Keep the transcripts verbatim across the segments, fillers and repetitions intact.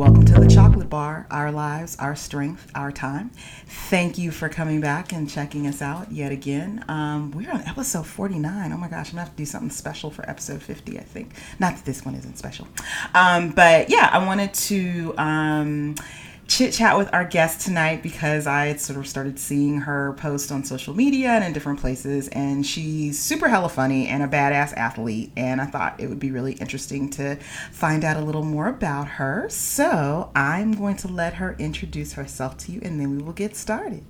Welcome to the Chocolate Bar, our lives, our strength, our time. Thank you for coming back and checking us out yet again. Um, we're on episode forty-nine. Oh my gosh, I'm going to have to do something special for episode fifty, I think. Not that this one isn't special. Um, but yeah, I wanted to um, chit chat with our guest tonight because I had sort of started seeing her post on social media and in different places. And she's super hella funny and a badass athlete. And I thought it would be really interesting to find out a little more about her. So I'm going to let her introduce herself to you and then we will get started.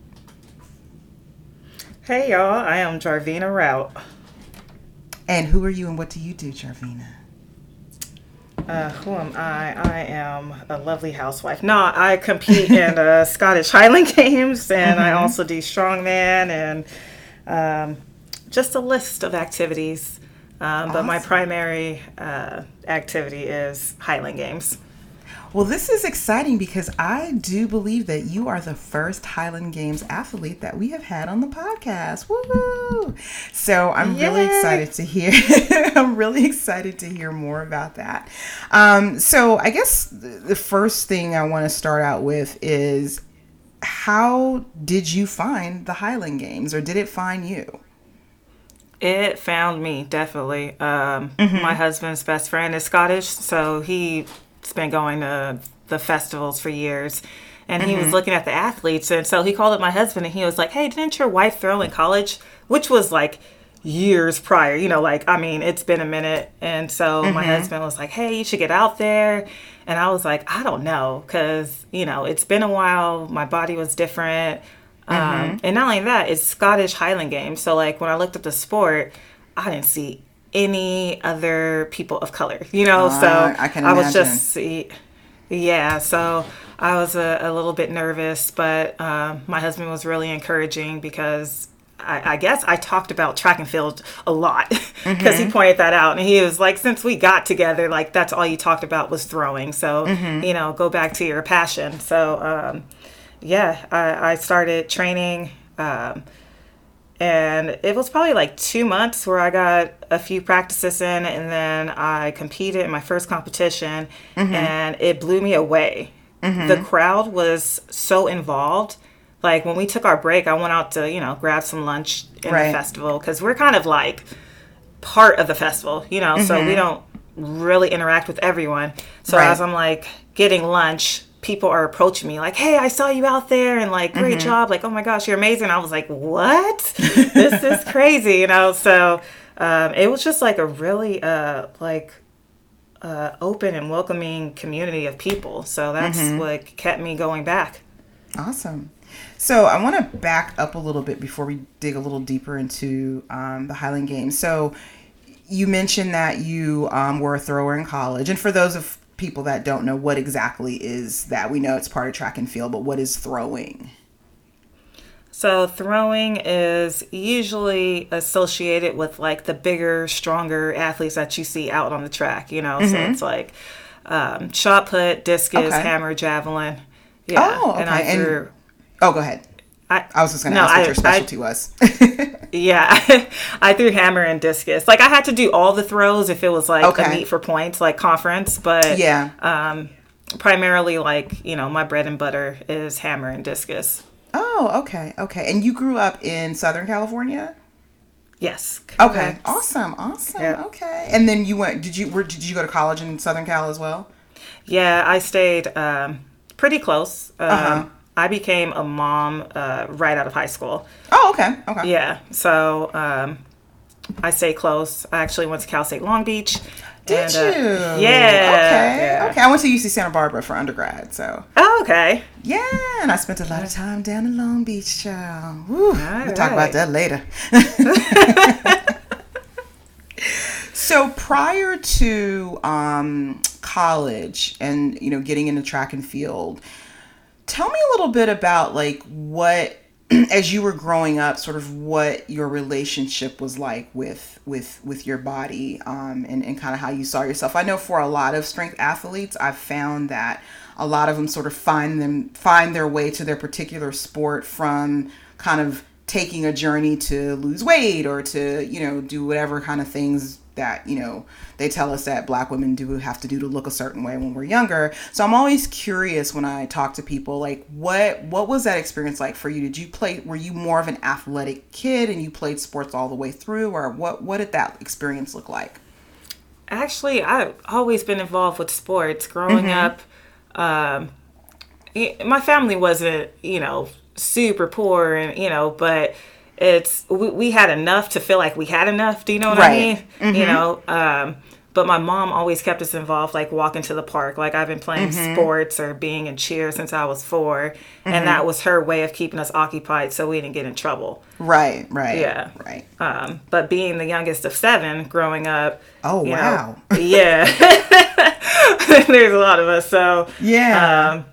Hey y'all, I am Jarvina Routt. And who are you and what do you do, Jarvina? Uh, who am I? I am a lovely housewife. No, I compete in uh, Scottish Highland Games, and mm-hmm. I also do strongman and um, just a list of activities. Um, awesome. But my primary uh, activity is Highland Games. Well, this is exciting because I do believe that you are the first Highland Games athlete that we have had on the podcast. Woo! So I'm Yay. really excited to hear. I'm really excited to hear more about that. Um, so I guess the first thing I want to start out with is, how did you find the Highland Games, or did it find you? It found me, definitely. Um, mm-hmm. My husband's best friend is Scottish, so he. Been going to the festivals for years, and he mm-hmm. was looking at the athletes, and so he called up my husband and he was like, hey, didn't your wife throw in college? Which was like years prior, you know, like, I mean, it's been a minute. And so mm-hmm. my husband was like, hey, you should get out there. And I was like, I don't know, because, you know, it's been a while, my body was different. Mm-hmm. Um, and not only that, it's Scottish Highland Games, so like when I looked up the sport, I didn't see any other people of color, you know, uh, so I, can I was just, yeah, so I was a, a little bit nervous, but um, my husband was really encouraging because I, I guess I talked about track and field a lot because mm-hmm. he pointed that out, and he was like, since we got together, like that's all you talked about was throwing, so, mm-hmm. you know, go back to your passion. So, um, yeah, I, I started training, um, and it was probably like two months where I got a few practices in, and then I competed in my first competition, mm-hmm. and it blew me away. Mm-hmm. The crowd was so involved. Like when we took our break, I went out to, you know, grab some lunch in right. the festival, because we're kind of like part of the festival, you know, mm-hmm. so we don't really interact with everyone. So right. as I'm like getting lunch, people are approaching me like, hey, I saw you out there, and like, great mm-hmm. job. Like, oh my gosh, you're amazing. I was like, what? This is crazy, you know? So um, it was just like a really uh, like uh, open and welcoming community of people. So that's mm-hmm. what kept me going back. Awesome. So I want to back up a little bit before we dig a little deeper into um, the Highland Games. So you mentioned that you um, were a thrower in college. And for those of people that don't know, what exactly is that? We know it's part of track and field, but what is throwing? So throwing is usually associated with like the bigger, stronger athletes that you see out on the track, you know, mm-hmm. so it's like um, shot put, discus, okay. hammer, javelin. Yeah. Oh, okay. And I threw, and, oh, go ahead. I, I was just going to no, ask what I, your specialty I, was. Yeah, I threw hammer and discus. Like I had to do all the throws if it was like okay. a meet for points, like conference. But yeah, um, primarily like, you know, my bread and butter is hammer and discus. Oh, okay. Okay. And you grew up in Southern California? Yes. Correct. Okay. Awesome. Awesome. Yep. Okay. And then you went, did you, where, did you go to college in Southern Cal as well? Yeah, I stayed um, pretty close. Um, uh-huh. I became a mom uh, right out of high school. Oh, okay. Okay. Yeah. So um, I stay close. I actually went to Cal State Long Beach. Did and, you? Uh, yeah. Okay. Yeah. Okay. I went to U C Santa Barbara for undergrad. So. Oh, okay. Yeah. And I spent a lot of time down in Long Beach, child. Woo. All right. We'll talk about that later. So prior to um, college and, you know, getting into track and field, tell me a little bit about like what, as you were growing up, sort of what your relationship was like with with with your body um, and, and kind of how you saw yourself. I know for a lot of strength athletes, I've found that a lot of them sort of find them find their way to their particular sport from kind of taking a journey to lose weight or to, you know, do whatever kind of things that, you know, they tell us that Black women do have to do to look a certain way when we're younger. So I'm always curious when I talk to people, like, what what was that experience like for you? Did you play, were you more of an athletic kid and you played sports all the way through, or what, what did that experience look like? Actually, I've always been involved with sports growing mm-hmm. up. Um, my family wasn't, you know, super poor, and, you know, but it's, we, we had enough to feel like we had enough. Do you know what right. I mean? Mm-hmm. You know, um, but my mom always kept us involved, like walking to the park. Like, I've been playing mm-hmm. sports or being in cheer since I was four. Mm-hmm. And that was her way of keeping us occupied so we didn't get in trouble. Right, right. Yeah. Right. Um, but being the youngest of seven growing up. Oh, wow. Know, yeah. There's a lot of us. So, yeah. Um,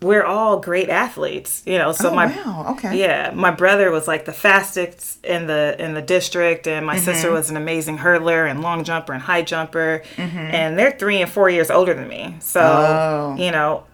we're all great athletes, you know, so oh, my, wow. okay. yeah, my brother was like the fastest in the, in the district. And my mm-hmm. sister was an amazing hurdler and long jumper and high jumper. Mm-hmm. And they're three and four years older than me. So, oh. you know,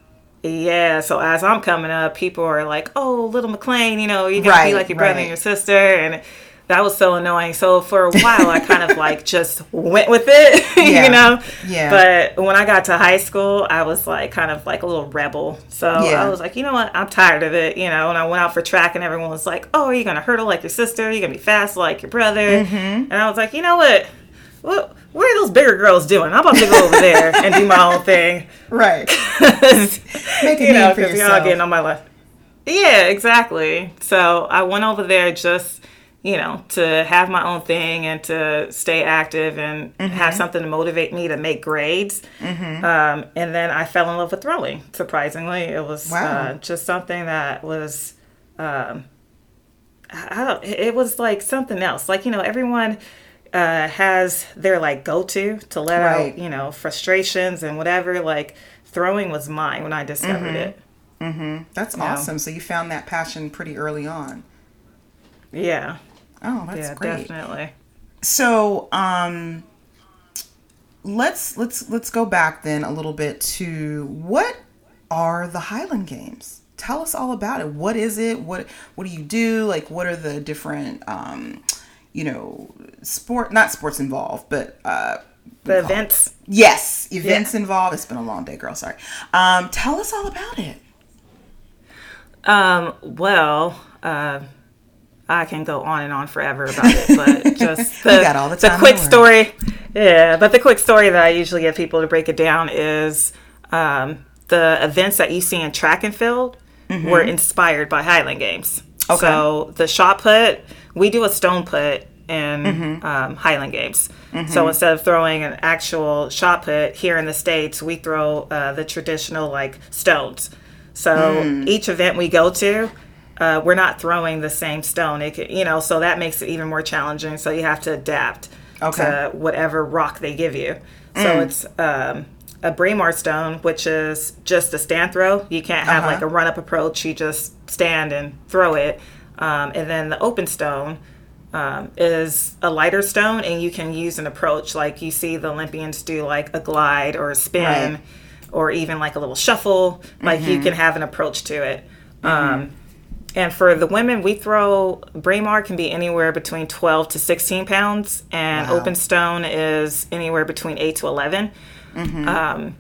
yeah. So as I'm coming up, people are like, oh, little McLean, you know, you gotta right, be like your brother right. and your sister. And that was so annoying. So for a while, I kind of like just went with it, yeah. you know? Yeah. But when I got to high school, I was like kind of like a little rebel. So yeah. I was like, you know what? I'm tired of it, you know? And I went out for track and everyone was like, oh, are you going to hurdle like your sister? Are you going to be fast like your brother? Mm-hmm. And I was like, you know what? What, what are those bigger girls doing? I'm about to go over there and do my own thing. Right. Make a you know, because y'all getting on my left. Yeah, exactly. So I went over there just... you know, to have my own thing and to stay active and mm-hmm. have something to motivate me to make grades. Mm-hmm. Um, and then I fell in love with throwing, surprisingly. It was wow. uh, just something that was, um, I don't, it was like something else. Like, you know, everyone uh, has their like go-to to let right. out, you know, frustrations and whatever. Like throwing was mine when I discovered mm-hmm. it. Mm-hmm. That's you awesome. Know? So you found that passion pretty early on. Yeah. Oh, that's yeah, great. Definitely. So, um, let's let's let's go back then a little bit to what are the Highland Games? Tell us all about it. What is it? What what do you do? Like, what are the different, um, you know, sport not sports involved, but uh, the events. It? Yes, events yeah. involved. It's been a long day, girl. Sorry. Um, tell us all about it. Um. Well. Uh, I can go on and on forever about it, but just the, got all the, time the quick story. Yeah, but the quick story that I usually get people to break it down is um, the events that you see in track and field mm-hmm. were inspired by Highland Games. Okay. So the shot put, we do a stone put in mm-hmm. um, Highland Games. Mm-hmm. So instead of throwing an actual shot put here in the States, we throw uh, the traditional like stones. So mm. each event we go to, Uh, we're not throwing the same stone, it could, you know, so that makes it even more challenging. So you have to adapt okay. to whatever rock they give you. Mm. So it's um, a Braemar stone, which is just a stand throw. You can't have uh-huh. like a run-up approach. You just stand and throw it. Um, and then the open stone um, is a lighter stone, and you can use an approach. Like you see the Olympians do like a glide or a spin right. or even like a little shuffle. Like mm-hmm. you can have an approach to it. Mm-hmm. Um, And for the women, we throw, Braemar can be anywhere between twelve to sixteen pounds, and wow. open stone is anywhere between eight to eleven. Mm-hmm. Um,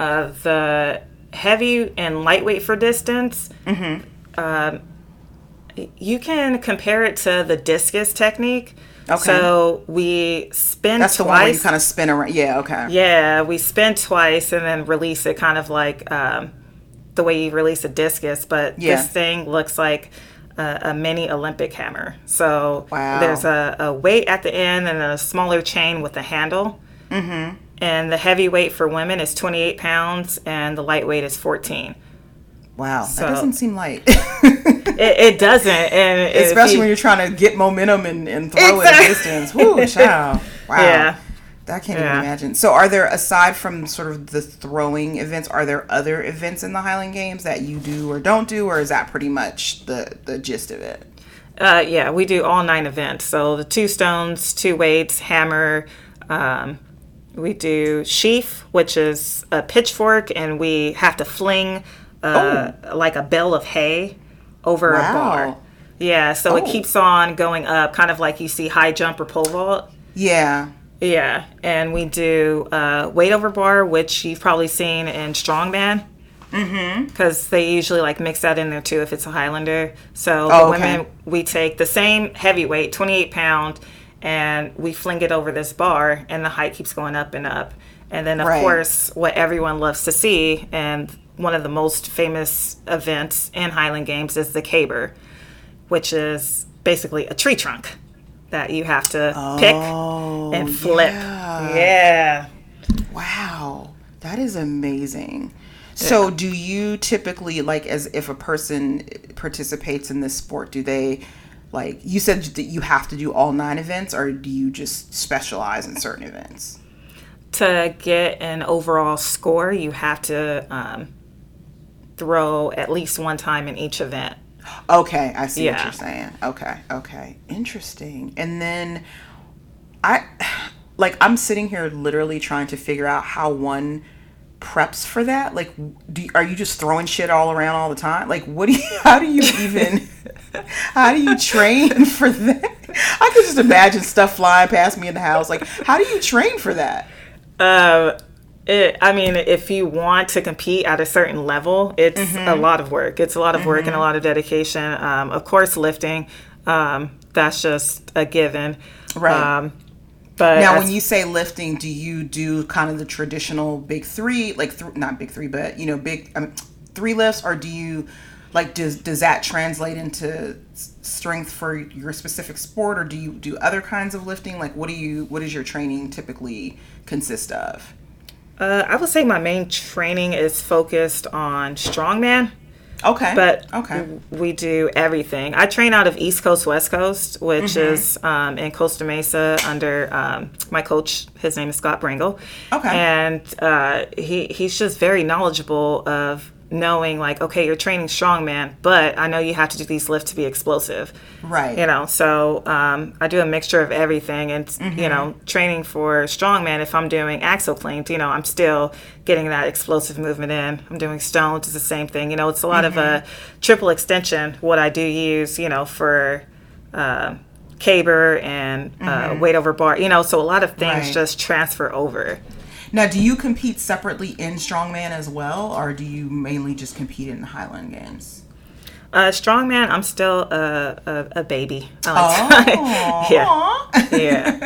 uh, the heavy and lightweight for distance, mm-hmm. um, you can compare it to the discus technique. Okay. So we spin That's twice. That's the one where you kind of spin around. Yeah, okay. Yeah, we spin twice and then release it kind of like... Um, the way you release a discus, but yeah. this thing looks like a, a mini Olympic hammer. So wow. there's a, a weight at the end and a smaller chain with a handle. Mm-hmm. And the heavy weight for women is twenty-eight pounds and the lightweight is fourteen. Wow, so, that doesn't seem light. it, it doesn't. and Especially you, when you're trying to get momentum and, and throw exactly. it at distance. Woo, child. Wow. Yeah. I can't yeah. even imagine. So are there, aside from sort of the throwing events, are there other events in the Highland Games that you do or don't do, or is that pretty much the, the gist of it? Uh, yeah, we do all nine events. So the two stones, two weights, hammer. Um, we do sheaf, which is a pitchfork, and we have to fling uh, oh. like a bale of hay over wow. a bar. Yeah, so oh. it keeps on going up, kind of like you see high jump or pole vault. Yeah. Yeah, and we do uh, weight over bar, which you've probably seen in strongman. Mm-hmm. Because they usually like mix that in there too if it's a Highlander. So oh, the women, okay. we take the same heavyweight, twenty-eight pound, and we fling it over this bar, and the height keeps going up and up. And then, of right. course, what everyone loves to see, and one of the most famous events in Highland Games is the caber, which is basically a tree trunk that you have to oh, pick and flip. Yeah. yeah. Wow. That is amazing. So yeah. do you typically, like, as if a person participates in this sport, do they, like, you said that you have to do all nine events, or do you just specialize in certain events? To get an overall score, you have to um, throw at least one time in each event. Okay, I see yeah. what you're saying. Okay, okay. Interesting. And then I, like, I'm sitting here literally trying to figure out how one preps for that. Like, do you, are you just throwing shit all around all the time? Like, what do you, how do you even, how do you train for that? I could just imagine stuff flying past me in the house. Like, how do you train for that? Uh, it, I mean, if you want to compete at a certain level, it's mm-hmm. a lot of work. It's a lot of mm-hmm. work and a lot of dedication. Um, of course, lifting, um, that's just a given. Right. Um, but now, when you say lifting, do you do kind of the traditional big three, like th- not big three, but, you know, big um, three lifts, or do you like, does, does that translate into strength for your specific sport, or do you do other kinds of lifting? Like, what do you, what does your training typically consist of? Uh, I would say my main training is focused on strongman. Okay. But okay. we do everything. I train out of East Coast, West Coast, which mm-hmm. is um, in Costa Mesa under um, my coach. His name is Scott Brangle. Okay. And uh, he he's just very knowledgeable of knowing, like, okay, you're training strongman, but I know you have to do these lifts to be explosive. Right. You know, so um, I do a mixture of everything. And, mm-hmm. you know, training for strongman, if I'm doing axle cleans, you know, I'm still getting that explosive movement in. I'm doing stones, it's the same thing. You know, it's a lot mm-hmm. of a triple extension, what I do use, you know, for uh, caber and mm-hmm. uh, weight over bar. You know, so a lot of things right. just transfer over. Now, do you compete separately in strongman as well, or do you mainly just compete in the Highland Games? Uh, strongman, I'm still a, a, a baby. I like oh, yeah, yeah,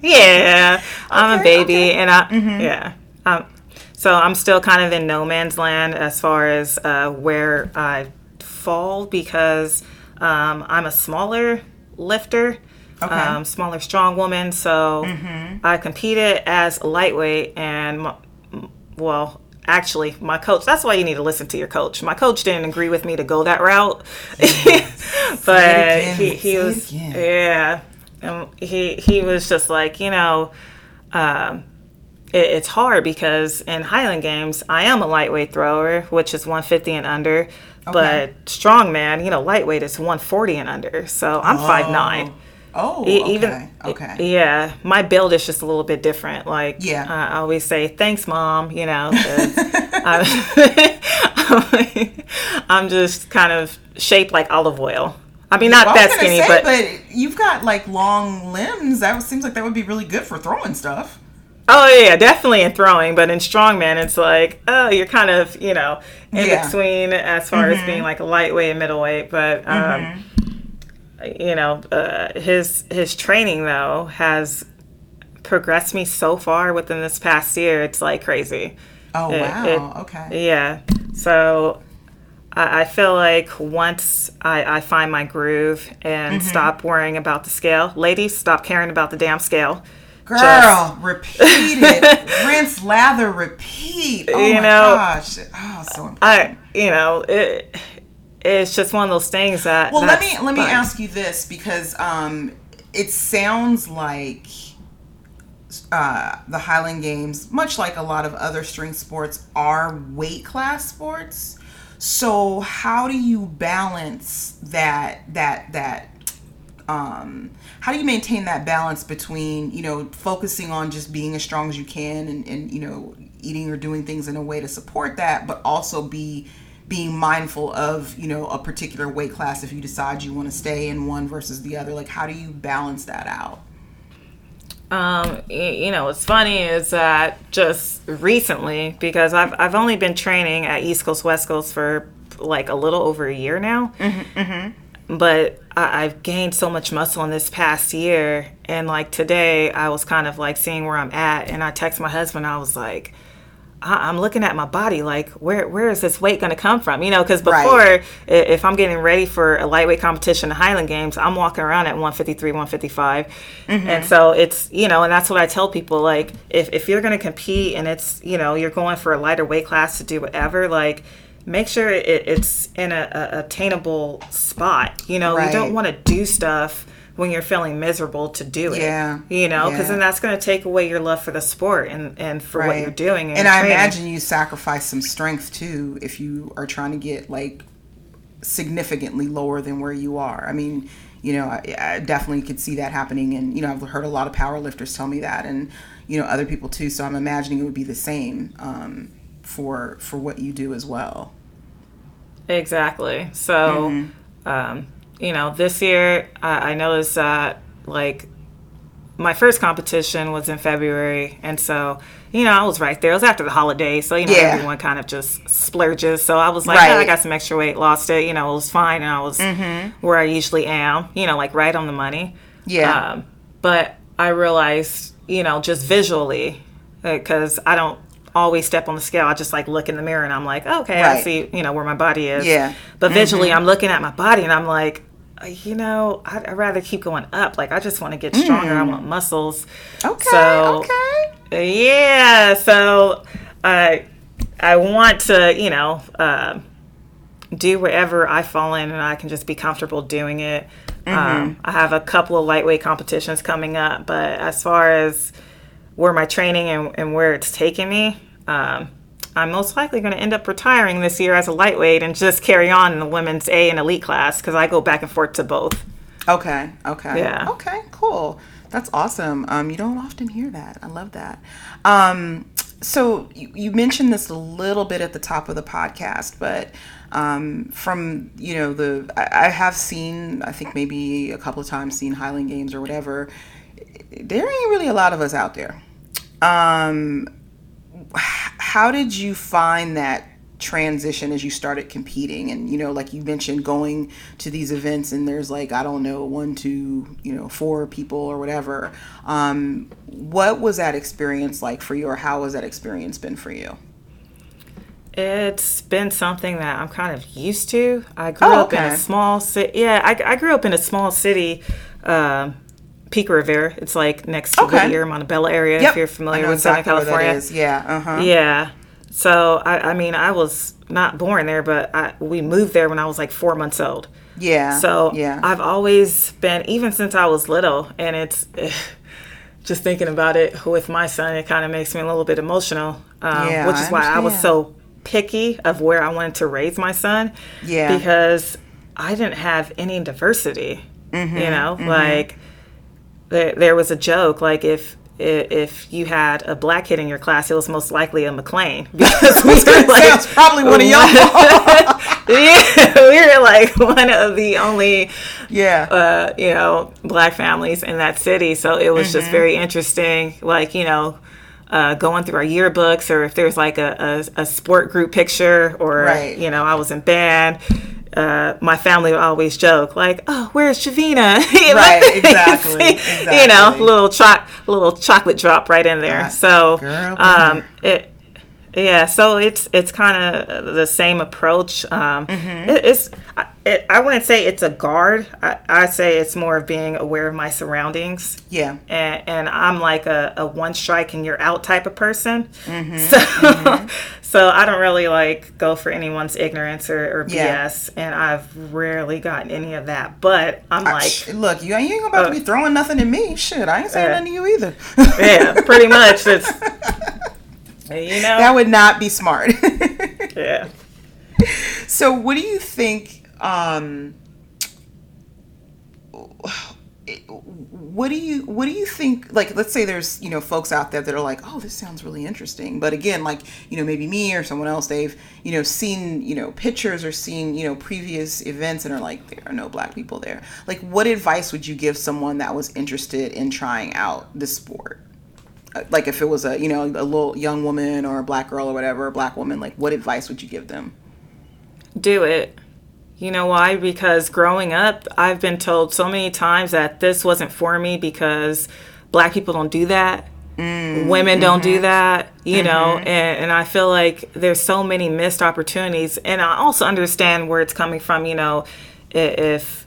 yeah. I'm okay, a baby, okay. and I mm-hmm. yeah. Um, so I'm still kind of in no man's land as far as uh, where I fall, because um, I'm a smaller lifter. Okay. Um, smaller, strong woman. So mm-hmm. I competed as lightweight, and my, well, actually, my coach. That's why you need to listen to your coach. My coach didn't agree with me to go that route, but he, he was yeah, and he he was just like, you know, um, it, it's hard because in Highland Games I am a lightweight thrower, which is one fifty and under, okay. but strongman, you know, lightweight is one forty and under. So I'm five nine. Oh. Oh, okay. Even, okay. Yeah, my build is just a little bit different. Like, yeah. I always say, thanks, Mom, you know. I'm, I'm just kind of shaped like olive oil. I mean, not well, that skinny, say, but... but you've got, like, long limbs. That seems like that would be really good for throwing stuff. Oh, yeah, definitely in throwing. But in strongman, it's like, oh, you're kind of, you know, in yeah. between as far mm-hmm. as being, like, a lightweight and middleweight. But... um mm-hmm. You know, uh, his his training, though, has progressed me so far within this past year. It's like crazy. Oh, it, wow. It, okay. Yeah. So I, I feel like once I, I find my groove and mm-hmm. stop worrying about the scale, ladies, stop caring about the damn scale. Girl, just... repeat it. Rinse, lather, repeat. Oh, you my know, gosh. Oh, so important. I, you know, it... It's just one of those things that. Well, let me let me fun. ask you this, because um, it sounds like uh, the Highland Games, much like a lot of other strength sports, are weight class sports. So how do you balance that that that? Um, how do you maintain that balance between, you know, focusing on just being as strong as you can and, and you know, eating or doing things in a way to support that, but also be being mindful of, you know, a particular weight class if you decide you want to stay in one versus the other? Like, how do you balance that out? Um, you know, what's funny is that just recently, because I've I've only been training at East Coast, West Coast for like a little over a year now, mm-hmm, mm-hmm. but I, I've gained so much muscle in this past year. And like today, I was kind of like seeing where I'm at, and I texted my husband. I was like, I- I'm looking at my body, like where where is this weight going to come from? You know, because before, right. if I'm getting ready for a lightweight competition, the Highland Games, I'm walking around at one fifty-three, one fifty-five, mm-hmm. and so it's, you know, and that's what I tell people, like if if you're going to compete and it's, you know, you're going for a lighter weight class to do whatever, like. Make sure it, it's in a, a attainable spot. You know, right. You don't want to do stuff when you're feeling miserable to do it. Yeah. You know, because yeah. then that's going to take away your love for the sport and, and for right. what you're doing. And, and your I training. Imagine you sacrifice some strength, too, if you are trying to get, like, significantly lower than where you are. I mean, you know, I, I definitely could see that happening. And, you know, I've heard a lot of powerlifters tell me that and, you know, other people, too. So I'm imagining it would be the same. Um for for what you do as well. Exactly. So mm-hmm. um you know, this year I, I noticed that, like, my first competition was in February, and so, you know, I was right there. It was after the holiday, so, you know, yeah. everyone kind of just splurges. So I was like, right. oh, I got some extra weight, lost it, you know, it was fine, and I was mm-hmm. where I usually am, you know, like right on the money. Yeah. Um, but I realized, you know, just visually, because I don't always step on the scale. I just like look in the mirror and I'm like, okay, right. I see, you know, where my body is. Yeah. But visually, mm-hmm. I'm looking at my body and I'm like, you know, I'd, I'd rather keep going up. Like, I just want to get stronger. Mm. I want muscles. Okay. So, okay. Yeah. So I, uh, I want to, you know, uh, do wherever I fall in and I can just be comfortable doing it. Mm-hmm. Um, I have a couple of lightweight competitions coming up, but as far as where my training and, and where it's taken me, um, I'm most likely going to end up retiring this year as a lightweight and just carry on in the women's A and elite class, because I go back and forth to both. Okay, okay. Yeah. Okay, cool. That's awesome. Um, you don't often hear that. I love that. Um, so you, you mentioned this a little bit at the top of the podcast, but um, from, you know, the I, I have seen, I think maybe a couple of times, seen Highland Games or whatever. There ain't really a lot of us out there. Um, how did you find that transition as you started competing? And, you know, like you mentioned, going to these events and there's like, I don't know, one, two, you know, four people or whatever. Um, what was that experience like for you, or how has that experience been for you? It's been something that I'm kind of used to. I grew oh, okay. up in a small city. Yeah, I, I grew up in a small city, um, Pico Rivera. It's like next to okay. Whittier, Montebello area, yep. if you're familiar with exactly Southern California. Where that is. Yeah. Uh-huh. Yeah. So, I, I mean, I was not born there, but I, we moved there when I was like four months old. Yeah. So, yeah. I've always been, even since I was little, and it's just thinking about it with my son, it kind of makes me a little bit emotional, um, yeah, which is I why I was so picky of where I wanted to raise my son. Yeah. Because I didn't have any diversity, mm-hmm, you know, mm-hmm. like... There, there was a joke, like if if you had a black kid in your class, it was most likely a McLean, because we were like, sounds probably one of y'all. Yeah, we were like one of the only, yeah, uh, you know, black families in that city. So it was mm-hmm. just very interesting, like, you know, uh, going through our yearbooks, or if there's like a, a, a sport group picture, or right. you know, I was in band. Uh, my family would always joke, like, "Oh, where's Javina?" You know? Right, exactly, exactly. You know, little cho- little chocolate drop right in there. God, so, girl, um, it, yeah. So it's it's kind of the same approach. Um, mm-hmm. it, it's it, I wouldn't say it's a guard. I, I say it's more of being aware of my surroundings. Yeah, and, and I'm like a, a one strike and you're out type of person. Mm-hmm. So. Mm-hmm. So I don't really, like, go for anyone's ignorance or, or B S, yeah. and I've rarely gotten any of that. But I'm I, like... Sh- look, you, you ain't about uh, to be throwing nothing at me. Shit, I ain't saying uh, nothing to you either. Yeah, pretty much. It's, you know... That would not be smart. Yeah. So what do you think... Um, what do you what do you think, like, let's say there's, you know, folks out there that are like, oh, this sounds really interesting, but again, like, you know, maybe me or someone else, they've, you know, seen, you know, pictures or seen, you know, previous events and are like, there are no black people there. Like, what advice would you give someone that was interested in trying out this sport? Like, if it was a, you know, a little young woman or a black girl or whatever, a black woman, like, what advice would you give them? Do it. You know why? Because growing up, I've been told so many times that this wasn't for me because black people don't do that. Mm, Women mm-hmm. don't do that, you mm-hmm. know, and, and I feel like there's so many missed opportunities. And I also understand where it's coming from, you know, if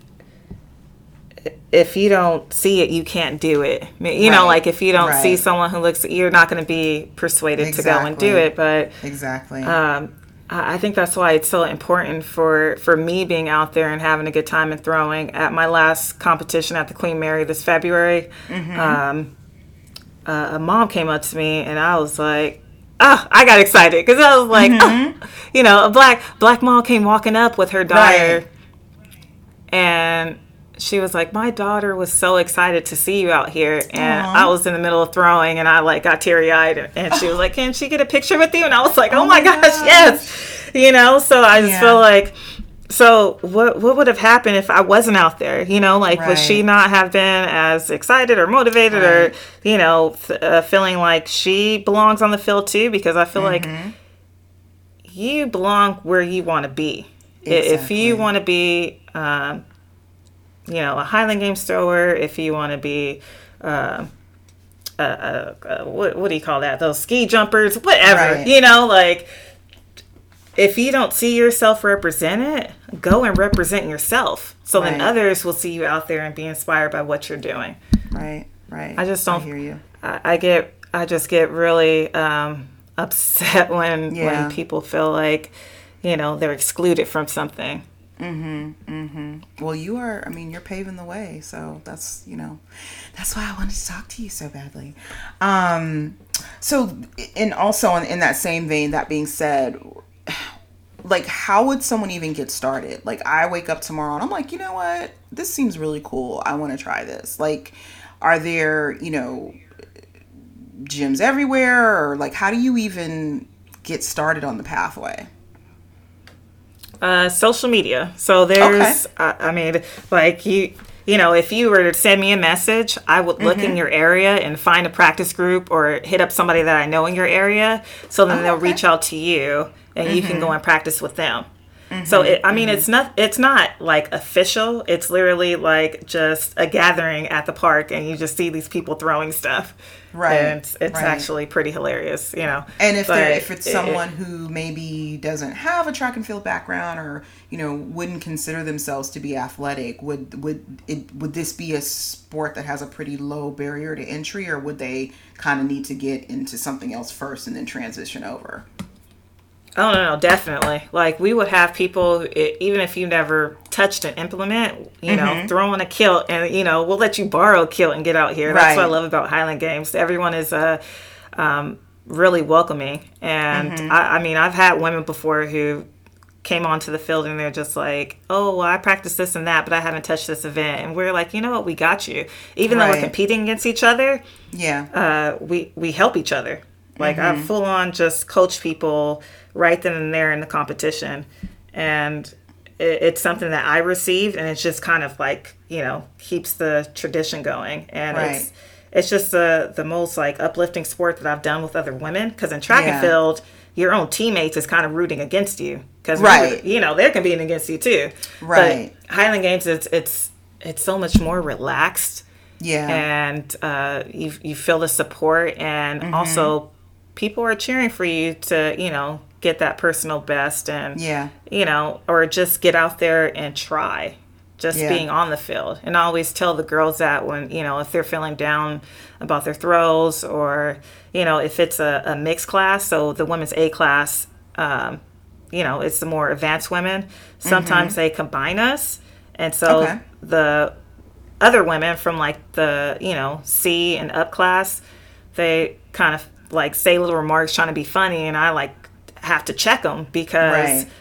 if you don't see it, you can't do it. You right. know, like if you don't right. see someone who looks, you're not going to be persuaded exactly. to go and do it. But exactly. Um, I think that's why it's so important for, for me being out there and having a good time and throwing. At my last competition at the Queen Mary this February, mm-hmm. um, uh, a mom came up to me and I was like, oh, I got excited because I was like, mm-hmm. oh, you know, a black black mom came walking up with her daughter, right. and she was like, my daughter was so excited to see you out here. And aww. I was in the middle of throwing and I like got teary eyed and she was like, can she get a picture with you? And I was like, oh, oh my gosh, gosh, yes. You know, so I just yeah. feel like, so what what would have happened if I wasn't out there? You know, like right. would she not have been as excited or motivated right. or, you know, th- uh, feeling like she belongs on the field too? Because I feel mm-hmm. like you belong where you want to be. Exactly. If you want to be, um, you know, a Highland Games thrower, if you want to be, uh, uh, uh, uh, what, what do you call that? Those ski jumpers, whatever, right. you know, like if you don't see yourself represented, go and represent yourself. So right. then others will see you out there and be inspired by what you're doing. Right. Right. I just don't I hear you. I, I get, I just get really, um, upset when, yeah. when people feel like, you know, they're excluded from something. Mm-hmm, mm-hmm. Well, you are, I mean, you're paving the way. So that's, you know, that's why I wanted to talk to you so badly. Um, so, and also in, in that same vein, that being said, like, how would someone even get started? Like, I wake up tomorrow and I'm like, you know what? This seems really cool. I want to try this. Like, are there, you know, gyms everywhere? Or like, how do you even get started on the pathway? Uh, social media. So there's, okay. uh, I mean, like you, you know, if you were to send me a message, I would look mm-hmm. in your area and find a practice group or hit up somebody that I know in your area. So then oh, they'll okay. reach out to you and mm-hmm. you can go and practice with them. Mm-hmm. So, it, I mean, mm-hmm. it's not, it's not like official. It's literally like just a gathering at the park and you just see these people throwing stuff. Right. And it's, it's right. actually pretty hilarious, you know. And if there, if it's someone it, it, who maybe doesn't have a track and field background or, you know, wouldn't consider themselves to be athletic, would would it would this be a sport that has a pretty low barrier to entry, or would they kind of need to get into something else first and then transition over? Oh, no, no, definitely. Like, we would have people, it, even if you never touched an implement, you mm-hmm. know, throw on a kilt and, you know, we'll let you borrow a kilt and get out here. Right. That's what I love about Highland Games. Everyone is uh, um, really welcoming. And, mm-hmm. I, I mean, I've had women before who came onto the field and they're just like, oh, well, I practiced this and that, but I haven't touched this event. And we're like, you know what? We got you. Even right. though we're competing against each other, yeah, uh, we, we help each other. Like, mm-hmm. I full on just coach people right then and there in the competition. And it, it's something that I received, and it's just kind of like, you know, keeps the tradition going. And right. it's it's just the, the most, like, uplifting sport that I've done with other women. Because in track yeah. and field, your own teammates is kind of rooting against you. Because, right. you know, they're competing against you, too. Right. But Highland Games, it's it's it's so much more relaxed. Yeah. And uh, you, you feel the support. And mm-hmm. also, people are cheering for you to, you know, get that personal best and, yeah. you know, or just get out there and try just yeah. being on the field. And I always tell the girls that when, you know, if they're feeling down about their throws or, you know, if it's a, a mixed class, so the women's A class, um, you know, it's the more advanced women. Sometimes mm-hmm. they combine us. And so okay. the other women from like the, you know, C and up class, they kind of like say little remarks trying to be funny, and I like have to check them because right.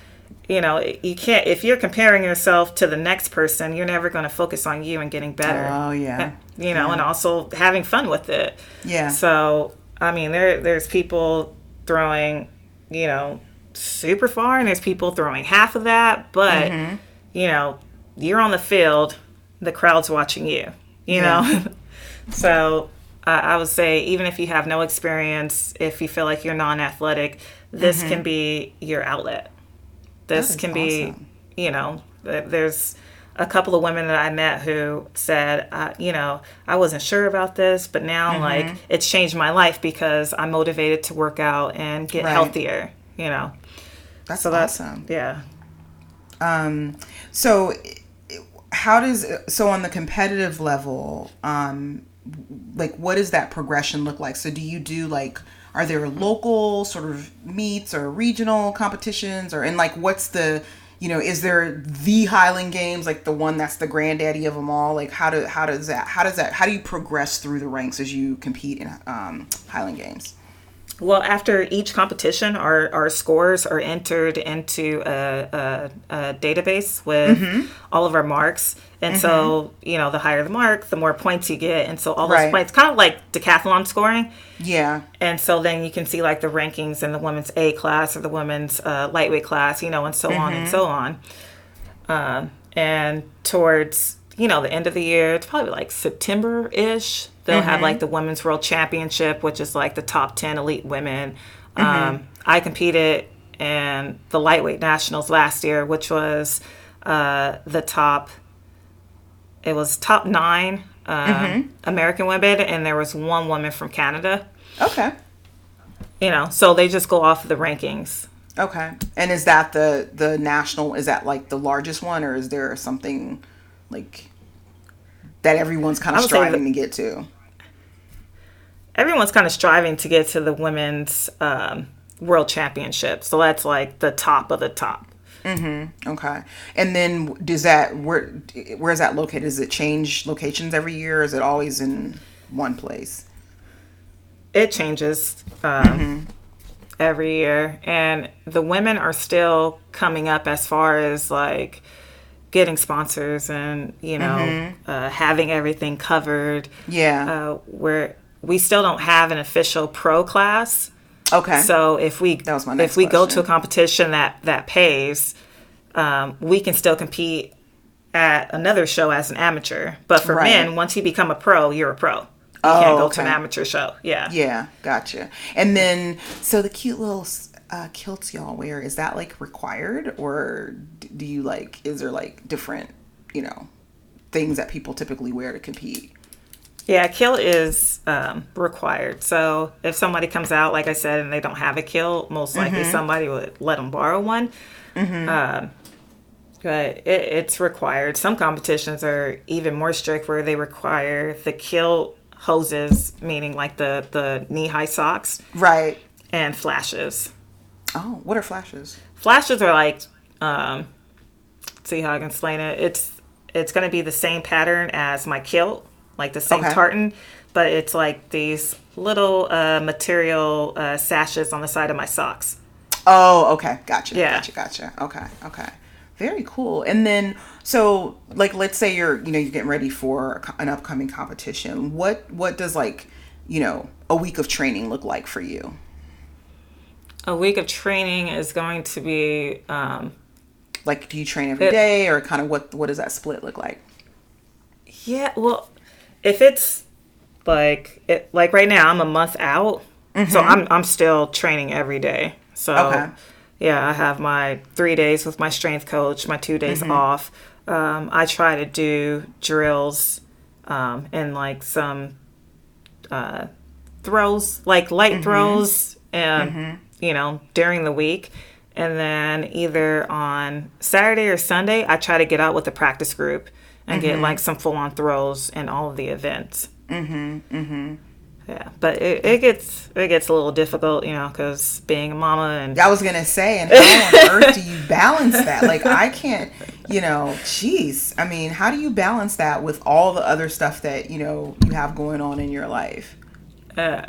you know, you can't, if you're comparing yourself to the next person, you're never going to focus on you and getting better. Oh, yeah. You know, yeah. And also having fun with it. Yeah. So, I mean, there there's people throwing, you know, super far, and there's people throwing half of that, but, mm-hmm. you know, you're on the field, the crowd's watching you, you yeah. know? So uh, I would say, even if you have no experience, if you feel like you're non-athletic, this mm-hmm. can be your outlet. This can be, awesome. You know, there's a couple of women that I met who said, uh, you know, I wasn't sure about this, but now, mm-hmm. like, it's changed my life because I'm motivated to work out and get right. healthier, you know. That's so awesome. That's, yeah. Um, so how does, so on the competitive level, um, like, what does that progression look like? So do you do, like, are there local sort of meets or regional competitions, or, and like, what's the, you know, is there the Highland Games, like the one that's the granddaddy of them all? Like, how do, how does that, how does that, how do you progress through the ranks as you compete in um, Highland Games? Well, after each competition, our, our scores are entered into a, a, a database with mm-hmm. all of our marks. And mm-hmm. so, you know, the higher the mark, the more points you get. And so all those right. points, kind of like decathlon scoring. Yeah. And so then you can see, like, the rankings in the women's A class or the women's uh, lightweight class, you know, and so mm-hmm. on and so on. Um, and towards, you know, the end of the year, it's probably like September-ish. They'll mm-hmm. have, like, the Women's World Championship, which is, like, the top ten elite women. Um, mm-hmm. I competed in the lightweight nationals last year, which was uh, the top, it was top nine um, mm-hmm. American women, and there was one woman from Canada. Okay. You know, so they just go off of the rankings. Okay. And is that the, the national, is that, like, the largest one, or is there something, like, that everyone's kind of striving the, to get to? Everyone's kind of striving to get to the women's um, world championship. So that's like the top of the top. Mm-hmm. Okay. And then does that, where, where is that located? Does it change locations every year? Or is it always in one place? It changes um, mm-hmm. every year. And the women are still coming up as far as, like, getting sponsors and, you know, mm-hmm. uh, having everything covered. Yeah. Uh, where we still don't have an official pro class. Okay. So if we, that was my next if we question. Go to a competition that, that pays, um, we can still compete at another show as an amateur. But for right. men, once you become a pro, you're a pro. You oh, can't go okay. to an amateur show. Yeah. Yeah. Gotcha. And then, so the cute little Uh, kilts y'all wear, is that, like, required, or do you, like, is there, like, different, you know, things that people typically wear to compete? Yeah, kilt is um, required. So if somebody comes out, like I said, and they don't have a kilt, most likely mm-hmm. somebody would let them borrow one. Mm-hmm. Um, but it, it's required. Some competitions are even more strict, where they require the kilt hoses, meaning, like, the, the knee-high socks. Right. And flashes. Oh, what are flashes? Flashes are like, um, let's see how I can explain it. It's it's going to be the same pattern as my kilt, like the same okay. tartan, but it's like these little uh, material uh, sashes on the side of my socks. Oh, okay. Gotcha. Yeah. Gotcha, gotcha. Okay, okay. Very cool. And then, so, like, let's say you're, you know, you're getting ready for an upcoming competition. What What does, like, you know, a week of training look like for you? A week of training is going to be... Um, like, do you train every it, day, or kind of what what does that split look like? Yeah, well, if it's like... It, like, right now, I'm a month out, mm-hmm. so I'm I'm still training every day. So, okay. yeah, I have my three days with my strength coach, my two days mm-hmm. off. Um, I try to do drills um, and, like, some uh, throws, like light mm-hmm. throws and... Mm-hmm. you know, during the week. And then either on Saturday or Sunday, I try to get out with the practice group and mm-hmm. get, like, some full-on throws in all of the events. Mm-hmm, mm-hmm. Yeah, but it, it gets it gets a little difficult, you know, because being a mama and... I was going to say, and how on earth do you balance that? Like, I can't, you know, geez. I mean, how do you balance that with all the other stuff that, you know, you have going on in your life? Uh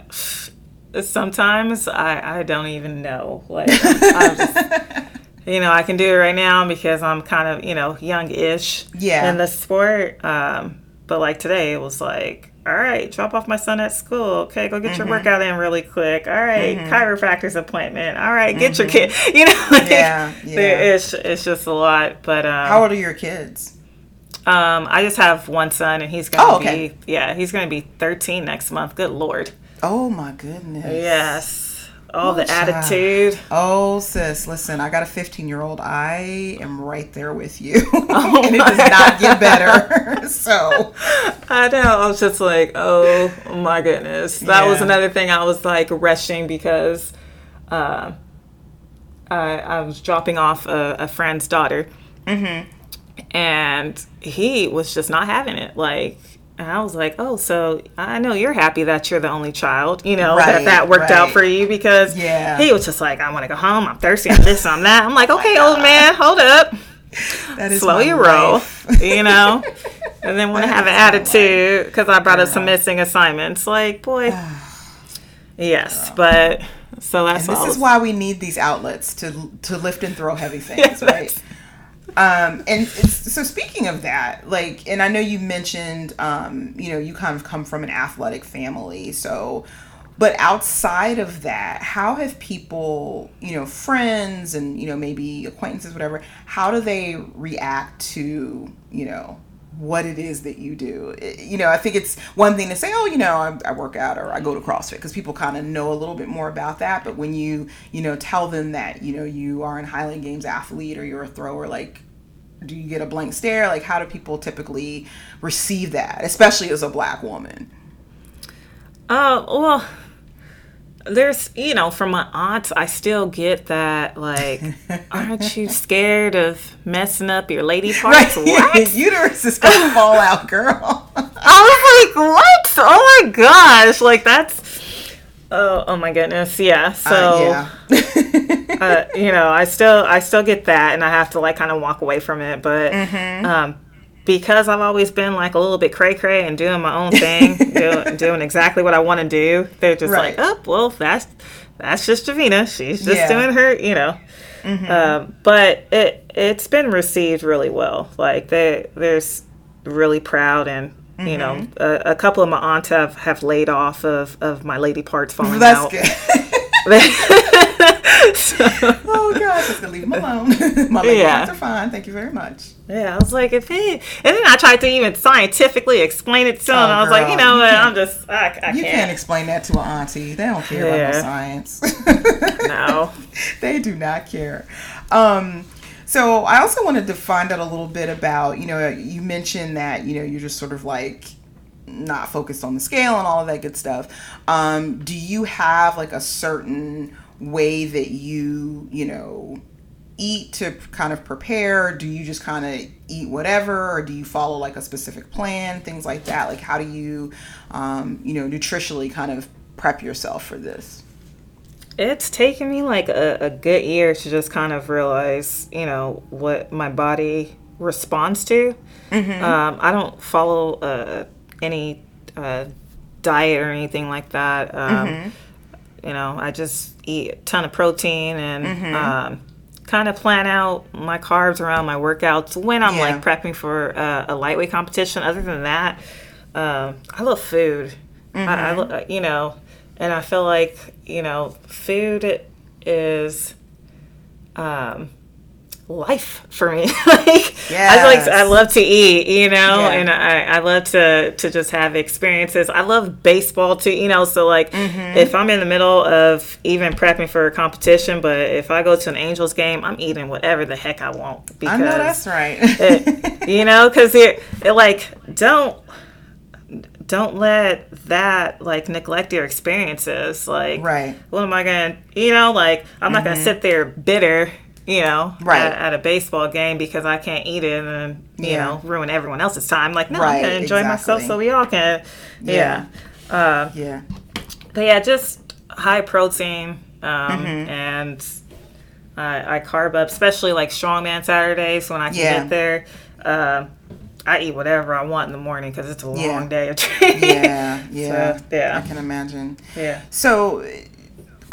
Sometimes I, I don't even know. Like, I'm just, you know, I can do it right now because I'm kind of, you know, young-ish yeah. in the sport. Um, but, like, today it was like, all right, drop off my son at school. Okay, go get mm-hmm. your workout in really quick. All right, mm-hmm. chiropractor's appointment. All right, get mm-hmm. your kid. You know, like, yeah, yeah. It's, it's just a lot. But um, how old are your kids? Um, I just have one son, and he's going to oh, okay. be, yeah, he's going to be thirteen next month. Good Lord. Oh, my goodness. Yes. Oh, the child. Attitude. Oh, sis, listen, I got a fifteen-year-old. I am right there with you. Oh and it does not get better. So. I know. I was just like, oh, my goodness. That yeah. was another thing I was, like, rushing because uh, I, I was dropping off a, a friend's daughter. Mm-hmm. And he was just not having it. Like, and I was like, oh, so I know you're happy that you're the only child, you know, right, that that worked right. out for you because yeah. he was just like, I want to go home. I'm thirsty. I'm this. I'm that. I'm like, okay, old man, hold up. That is slow your roll, you know, and then want to have an attitude because I brought yeah. up some missing assignments. Like, boy, yes, but so that's and this is why we need these outlets to to lift and throw heavy things, yeah, right? Um, and it's, so speaking of that, like, and I know you mentioned, um, you know, you kind of come from an athletic family. So, but outside of that, how have people, you know, friends and, you know, maybe acquaintances, whatever, how do they react to, you know, what it is that you do? It, you know, I think it's one thing to say, oh, you know, I, I work out or I go to CrossFit because people kind of know a little bit more about that. But when you, you know, tell them that, you know, you are an Highland Games athlete or you're a thrower, like, do you get a blank stare? Like, how do people typically receive that, especially as a Black woman? Uh, well, there's, you know, from my aunts, I still get that, like, aren't you scared of messing up your lady parts? Right. What? Your uterus is going to fall out, girl. I was like, what? Oh, my gosh. Like, that's, oh, oh my goodness. Yeah. So, uh, yeah. Uh, you know, I still I still get that, and I have to, like, kind of walk away from it. But mm-hmm. um, because I've always been, like, a little bit cray-cray and doing my own thing, do, doing exactly what I want to do, they're just right. like, oh, well, that's that's just Jarvina. She's just yeah. doing her, you know. Mm-hmm. Uh, but it, it's been received really well. Like, they, they're really proud and, mm-hmm. you know, a, a couple of my aunts have, have laid off of, of my lady parts falling that's out. That's good. So, oh gosh, just gonna leave them alone. My lady yeah. parts are fine, thank you very much. Yeah, I was like, if he, and then I tried to even scientifically explain it to him. Oh, I was girl, like, you know what, uh, I'm just, I, I you can't. You can't explain that to an auntie. They don't care yeah. about no science. No, they do not care. Um, so I also wanted to find out a little bit about, you know, you mentioned that, you know, you're just sort of like not focused on the scale and all of that good stuff. Um, do you have like a certain way that you, you know, eat to kind of prepare? Do you just kind of eat whatever, or do you follow like a specific plan, things like that? Like, how do you, um, you know, nutritionally kind of prep yourself for this? It's taken me like a, a good year to just kind of realize, you know, what my body responds to. Mm-hmm. Um, I don't follow a any uh, diet or anything like that. Um, mm-hmm. You know, I just eat a ton of protein and mm-hmm. um, kind of plan out my carbs around my workouts when I'm yeah. like prepping for uh, a lightweight competition. Other than that, um, I love food. Mm-hmm. I, I lo- you know, and I feel like, you know, food is um, life for me. Like, yes. I like I love to eat, you know, yeah. and I, I love to to just have experiences. I love baseball too, you know, so like mm-hmm. if I'm in the middle of even prepping for a competition, but if I go to an Angels game, I'm eating whatever the heck I want. Because I know that's right. it, you know, because it, it like don't don't let that like neglect your experiences. Like, right. What am I gonna, you know, like I'm mm-hmm. not gonna sit there bitter, you know, right. at, at a baseball game because I can't eat it and, you yeah. know, ruin everyone else's time. Like, no, right, I'm going to enjoy exactly. myself so we all can. Yeah. Yeah. Uh, yeah. But, yeah, just high protein um, mm-hmm. and I, I carb up, especially, like, Strongman Saturdays when I can yeah. get there. Uh, I eat whatever I want in the morning because it's a yeah. long day of training. Yeah, yeah. So, yeah. I can imagine. Yeah. So...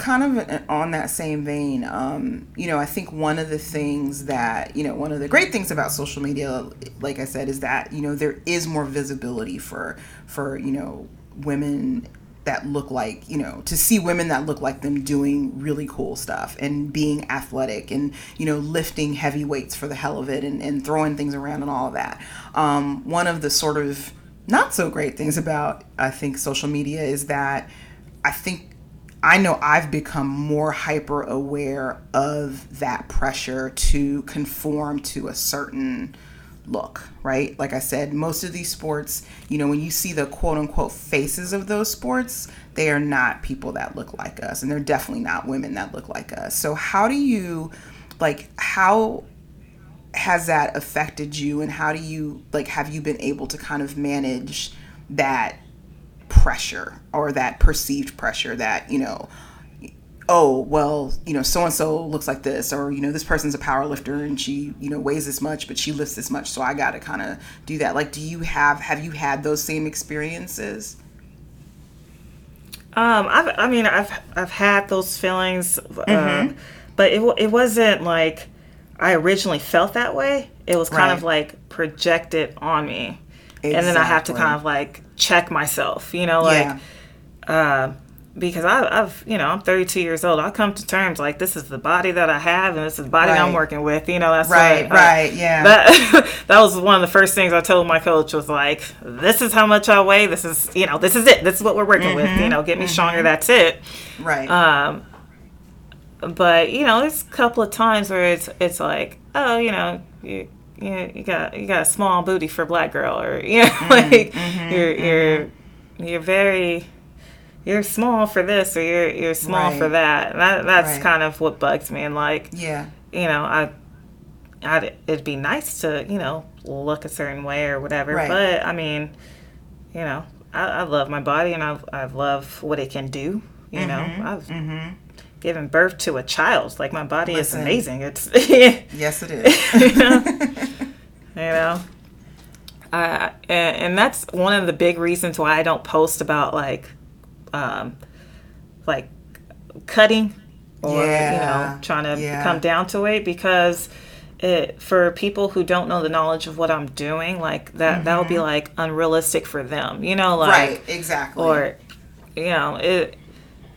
kind of on that same vein, um, you know, I think one of the things that, you know, one of the great things about social media, like I said, is that, you know, there is more visibility for, for, you know, women that look like, you know, to see women that look like them doing really cool stuff and being athletic and, you know, lifting heavy weights for the hell of it and, and throwing things around and all of that. Um, one of the sort of not so great things about, I think, social media is that I think I know I've become more hyper aware of that pressure to conform to a certain look, right? Like I said, most of these sports, you know, when you see the quote unquote faces of those sports, they are not people that look like us, and they're definitely not women that look like us. So how do you, like, how has that affected you, and how do you, like, have you been able to kind of manage that pressure or that perceived pressure that, you know, oh, well, you know, so-and-so looks like this, or, you know, this person's a power lifter and she, you know, weighs this much, but she lifts this much, so I got to kind of do that. Like, do you have, have you had those same experiences? Um, I've, I mean, I've, I've had those feelings, mm-hmm. um, but it, it wasn't like I originally felt that way. It was kind right. of like projected on me. Exactly. And then I have to kind of like check myself, you know, like, yeah. um, uh, because I, I've, you know, I'm thirty-two years old. I come to terms like this is the body that I have, and this is the body right. that I'm working with. You know, that's right, like, right, uh, yeah. That that was one of the first things I told my coach was like, "This is how much I weigh. This is, you know, this is it. This is what we're working mm-hmm. with. You know, get me mm-hmm. stronger. That's it." Right. Um. But you know, there's a couple of times where it's it's like, oh, you know, you you, you got you got a small booty for a black girl, or you know, mm-hmm. like mm-hmm. you're you're you're very. You're small for this, or you're you're small right. for that. And that that's right. kind of what bugs me. And like, yeah, you know, I, I it'd be nice to, you know, look a certain way or whatever. Right. But I mean, you know, I, I love my body, and I I love what it can do. You mm-hmm. know, I've mm-hmm. given birth to a child. Like, my body Listen. is amazing. It's yes, it is. you know, you know, I and, and that's one of the big reasons why I don't post about like. Um, like cutting or, yeah. you know, trying to yeah. come down to weight, because it, for people who don't know the knowledge of what I'm doing, like that, mm-hmm. that would be like unrealistic for them, you know, like, right, exactly. Or, you know, it,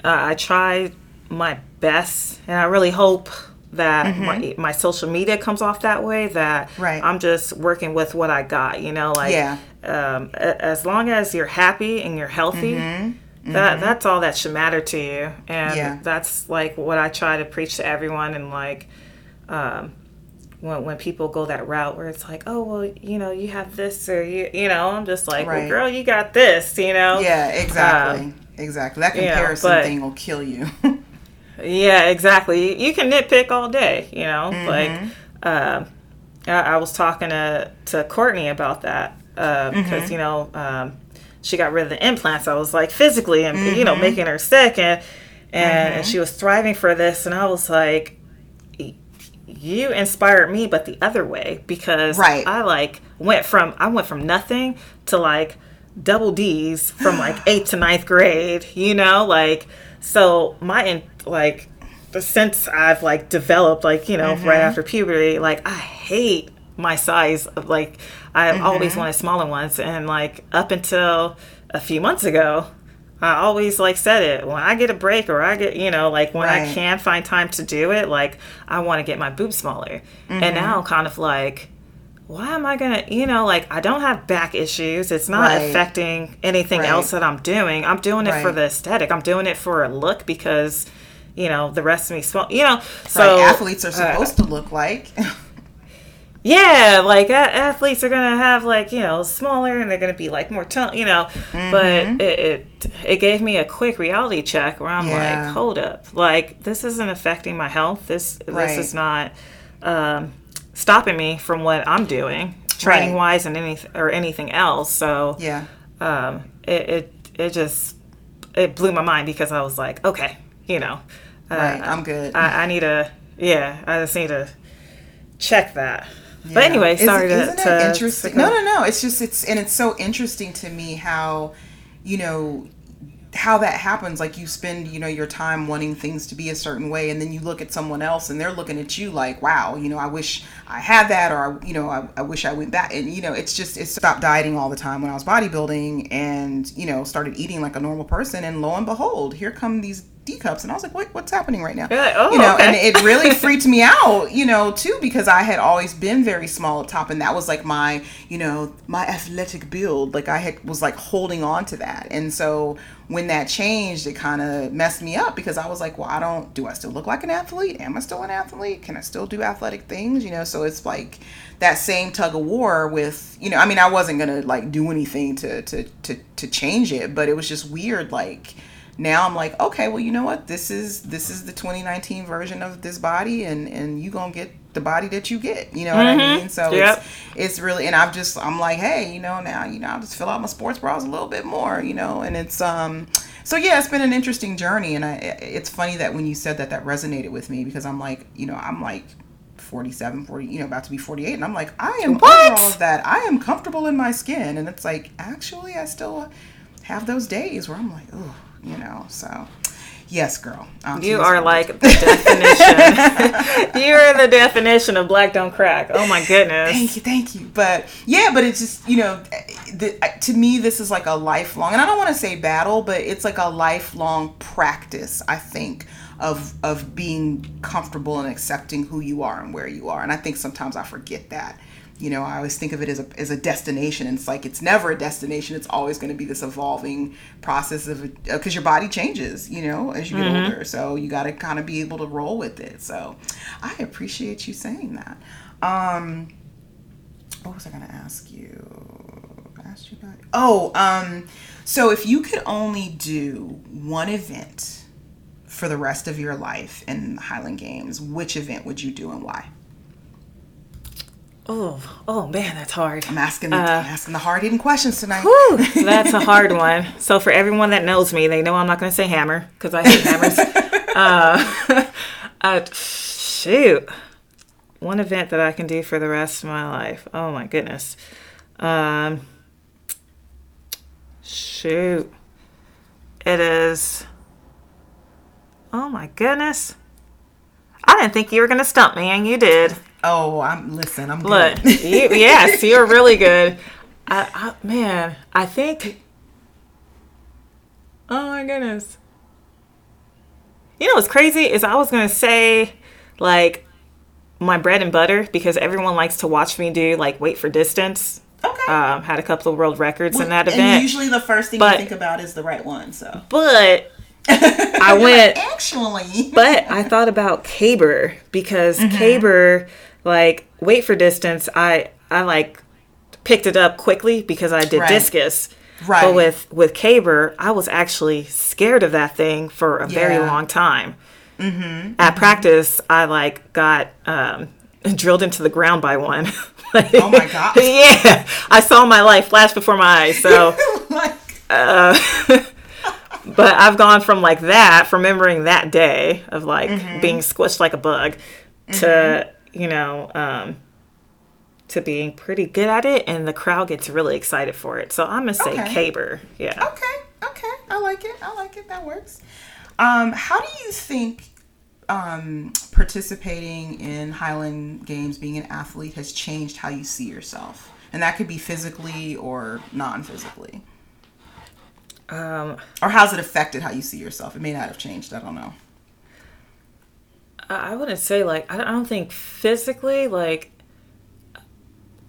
uh, I try my best, and I really hope that mm-hmm. my, my social media comes off that way, that right. I'm just working with what I got, you know, like, yeah. um, a, as long as you're happy and you're healthy, mm-hmm. That mm-hmm. that's all that should matter to you, and yeah. that's like what I try to preach to everyone. And like, um, when when people go that route where it's like, oh well, you know, you have this, or you you know, I'm just like, right. well, girl, you got this, you know. Yeah, exactly, um, exactly. That comparison you know, but, thing will kill you. yeah, exactly. You can nitpick all day, you know. Mm-hmm. Like, um, I, I was talking to to Courtney about that because uh, mm-hmm. you know. Um, She got rid of the implants. I was like physically and, mm-hmm. you know, making her sick. And, and, mm-hmm. and she was thriving for this. And I was like, you inspired me, but the other way, because right. I like went from, I went from nothing to like double D's from like eighth to ninth grade, you know, like, so my, like, since I've like developed, like, you know, mm-hmm. right after puberty, like I hate my size, like I've mm-hmm. always wanted smaller ones, and like up until a few months ago, I always like said it, when I get a break or I get, you know, like when right. I can find time to do it, like I want to get my boobs smaller. Mm-hmm. And now I'm kind of like, why am I gonna, you know, like I don't have back issues. It's not right. affecting anything right. else that I'm doing. I'm doing it right. for the aesthetic. I'm doing it for a look because, you know, the rest of me small, you know, so right. athletes are supposed uh, to look like. Yeah, like athletes are gonna have like, you know, smaller, and they're gonna be like more toned, you know. Mm-hmm. But it, it it gave me a quick reality check where I'm yeah. like, hold up, like this isn't affecting my health. This right. this is not um, stopping me from what I'm doing, training right. wise, and any or anything else. So yeah, um, it, it it just it blew my mind because I was like, okay, you know, uh, right, I'm good. I, I need to yeah, I just need to check that. Yeah. But anyway, sorry isn't, to, isn't it to interesting. No, no, no. It's just it's and it's so interesting to me how, you know, how that happens. Like, you spend, you know, your time wanting things to be a certain way, and then you look at someone else and they're looking at you like, wow, you know, I wish I had that, or, you know, I, I wish I went back. And, you know, it's just, it stopped dieting all the time when I was bodybuilding and, you know, started eating like a normal person, and lo and behold, here come these D cups. And I was like, what, what's happening right now? Like, oh, you know, okay. And it really freaked me out, you know, too, because I had always been very small up top, and that was like my, you know, my athletic build. Like, I had, was like holding on to that. And so when that changed, it kind of messed me up, because I was like, well, I don't, do I still look like an athlete? Am I still an athlete? Can I still do athletic things? You know, so it's like that same tug of war with, you know, I mean, I wasn't going to like do anything to, to, to, to change it, but it was just weird. Like, now I'm like, okay, well, you know what? This is this is the twenty nineteen version of this body, and, and you gonna get the body that you get. You know mm-hmm. what I mean? So yep. it's it's really, and I've just I'm like, hey, you know, now you know I'll just fill out my sports bras a little bit more, you know, and it's um, so yeah, it's been an interesting journey, and I it's funny that when you said that, that resonated with me, because I'm like, you know, I'm like. forty-seven, forty, you know, about to be forty-eight, and I'm like, I am what? Over all of that. I am comfortable in my skin, and it's like, actually, I still have those days where I'm like, oh, you know, so, yes, girl. You are words. Like the definition. You are the definition of black don't crack. Oh, my goodness. Thank you, thank you. But, yeah, but it's just, you know, the, to me, this is like a lifelong, and I don't want to say battle, but it's like a lifelong practice, I think, of of being comfortable and accepting who you are and where you are. And I think sometimes I forget that. You know, I always think of it as a as a destination. And it's like, it's never a destination. It's always going to be this evolving process of, because your body changes, you know, as you get mm-hmm. older. So you got to kind of be able to roll with it. So I appreciate you saying that. Um, what was I going to ask you? I asked you about it. Oh, um, so if you could only do one event for the rest of your life in the Highland Games, which event would you do and why? Oh, oh man, that's hard. I'm asking the, uh, I'm asking the hard-hitting questions tonight. Whew, that's a hard one. So for everyone that knows me, they know I'm not going to say hammer, because I hate hammers. uh, uh, shoot. One event that I can do for the rest of my life. Oh my goodness. Um, shoot. It is... Oh my goodness! I didn't think you were gonna stump me, and you did. Oh, I'm listen. I'm good. Look, you, yes, you're really good. I, I, man, I think. Oh my goodness! You know what's crazy is I was gonna say, like, my bread and butter, because everyone likes to watch me do like weight for distance. Okay. Um, had a couple of world records well, in that event. And usually the first thing but, you think about is the right one. So, but. I went like, actually but I thought about caber, because mm-hmm. caber, like weight for distance, I I like picked it up quickly because I did right. discus right but with with caber I was actually scared of that thing for a yeah. very long time mm-hmm. at mm-hmm. practice. I like got um drilled into the ground by one. Like, oh my god. Yeah, I saw my life flash before my eyes, so like, uh but I've gone from like that, from remembering that day of like mm-hmm. being squished like a bug to, mm-hmm. you know, um, to being pretty good at it. And the crowd gets really excited for it. So I'm going to say okay. caber. Yeah. Okay. Okay. I like it. I like it. That works. Um, how do you think um, participating in Highland Games, being an athlete, has changed how you see yourself? And that could be physically or non-physically. Um, or how's it affected how you see yourself? It may not have changed. I don't know. I wouldn't say like, I don't think physically, like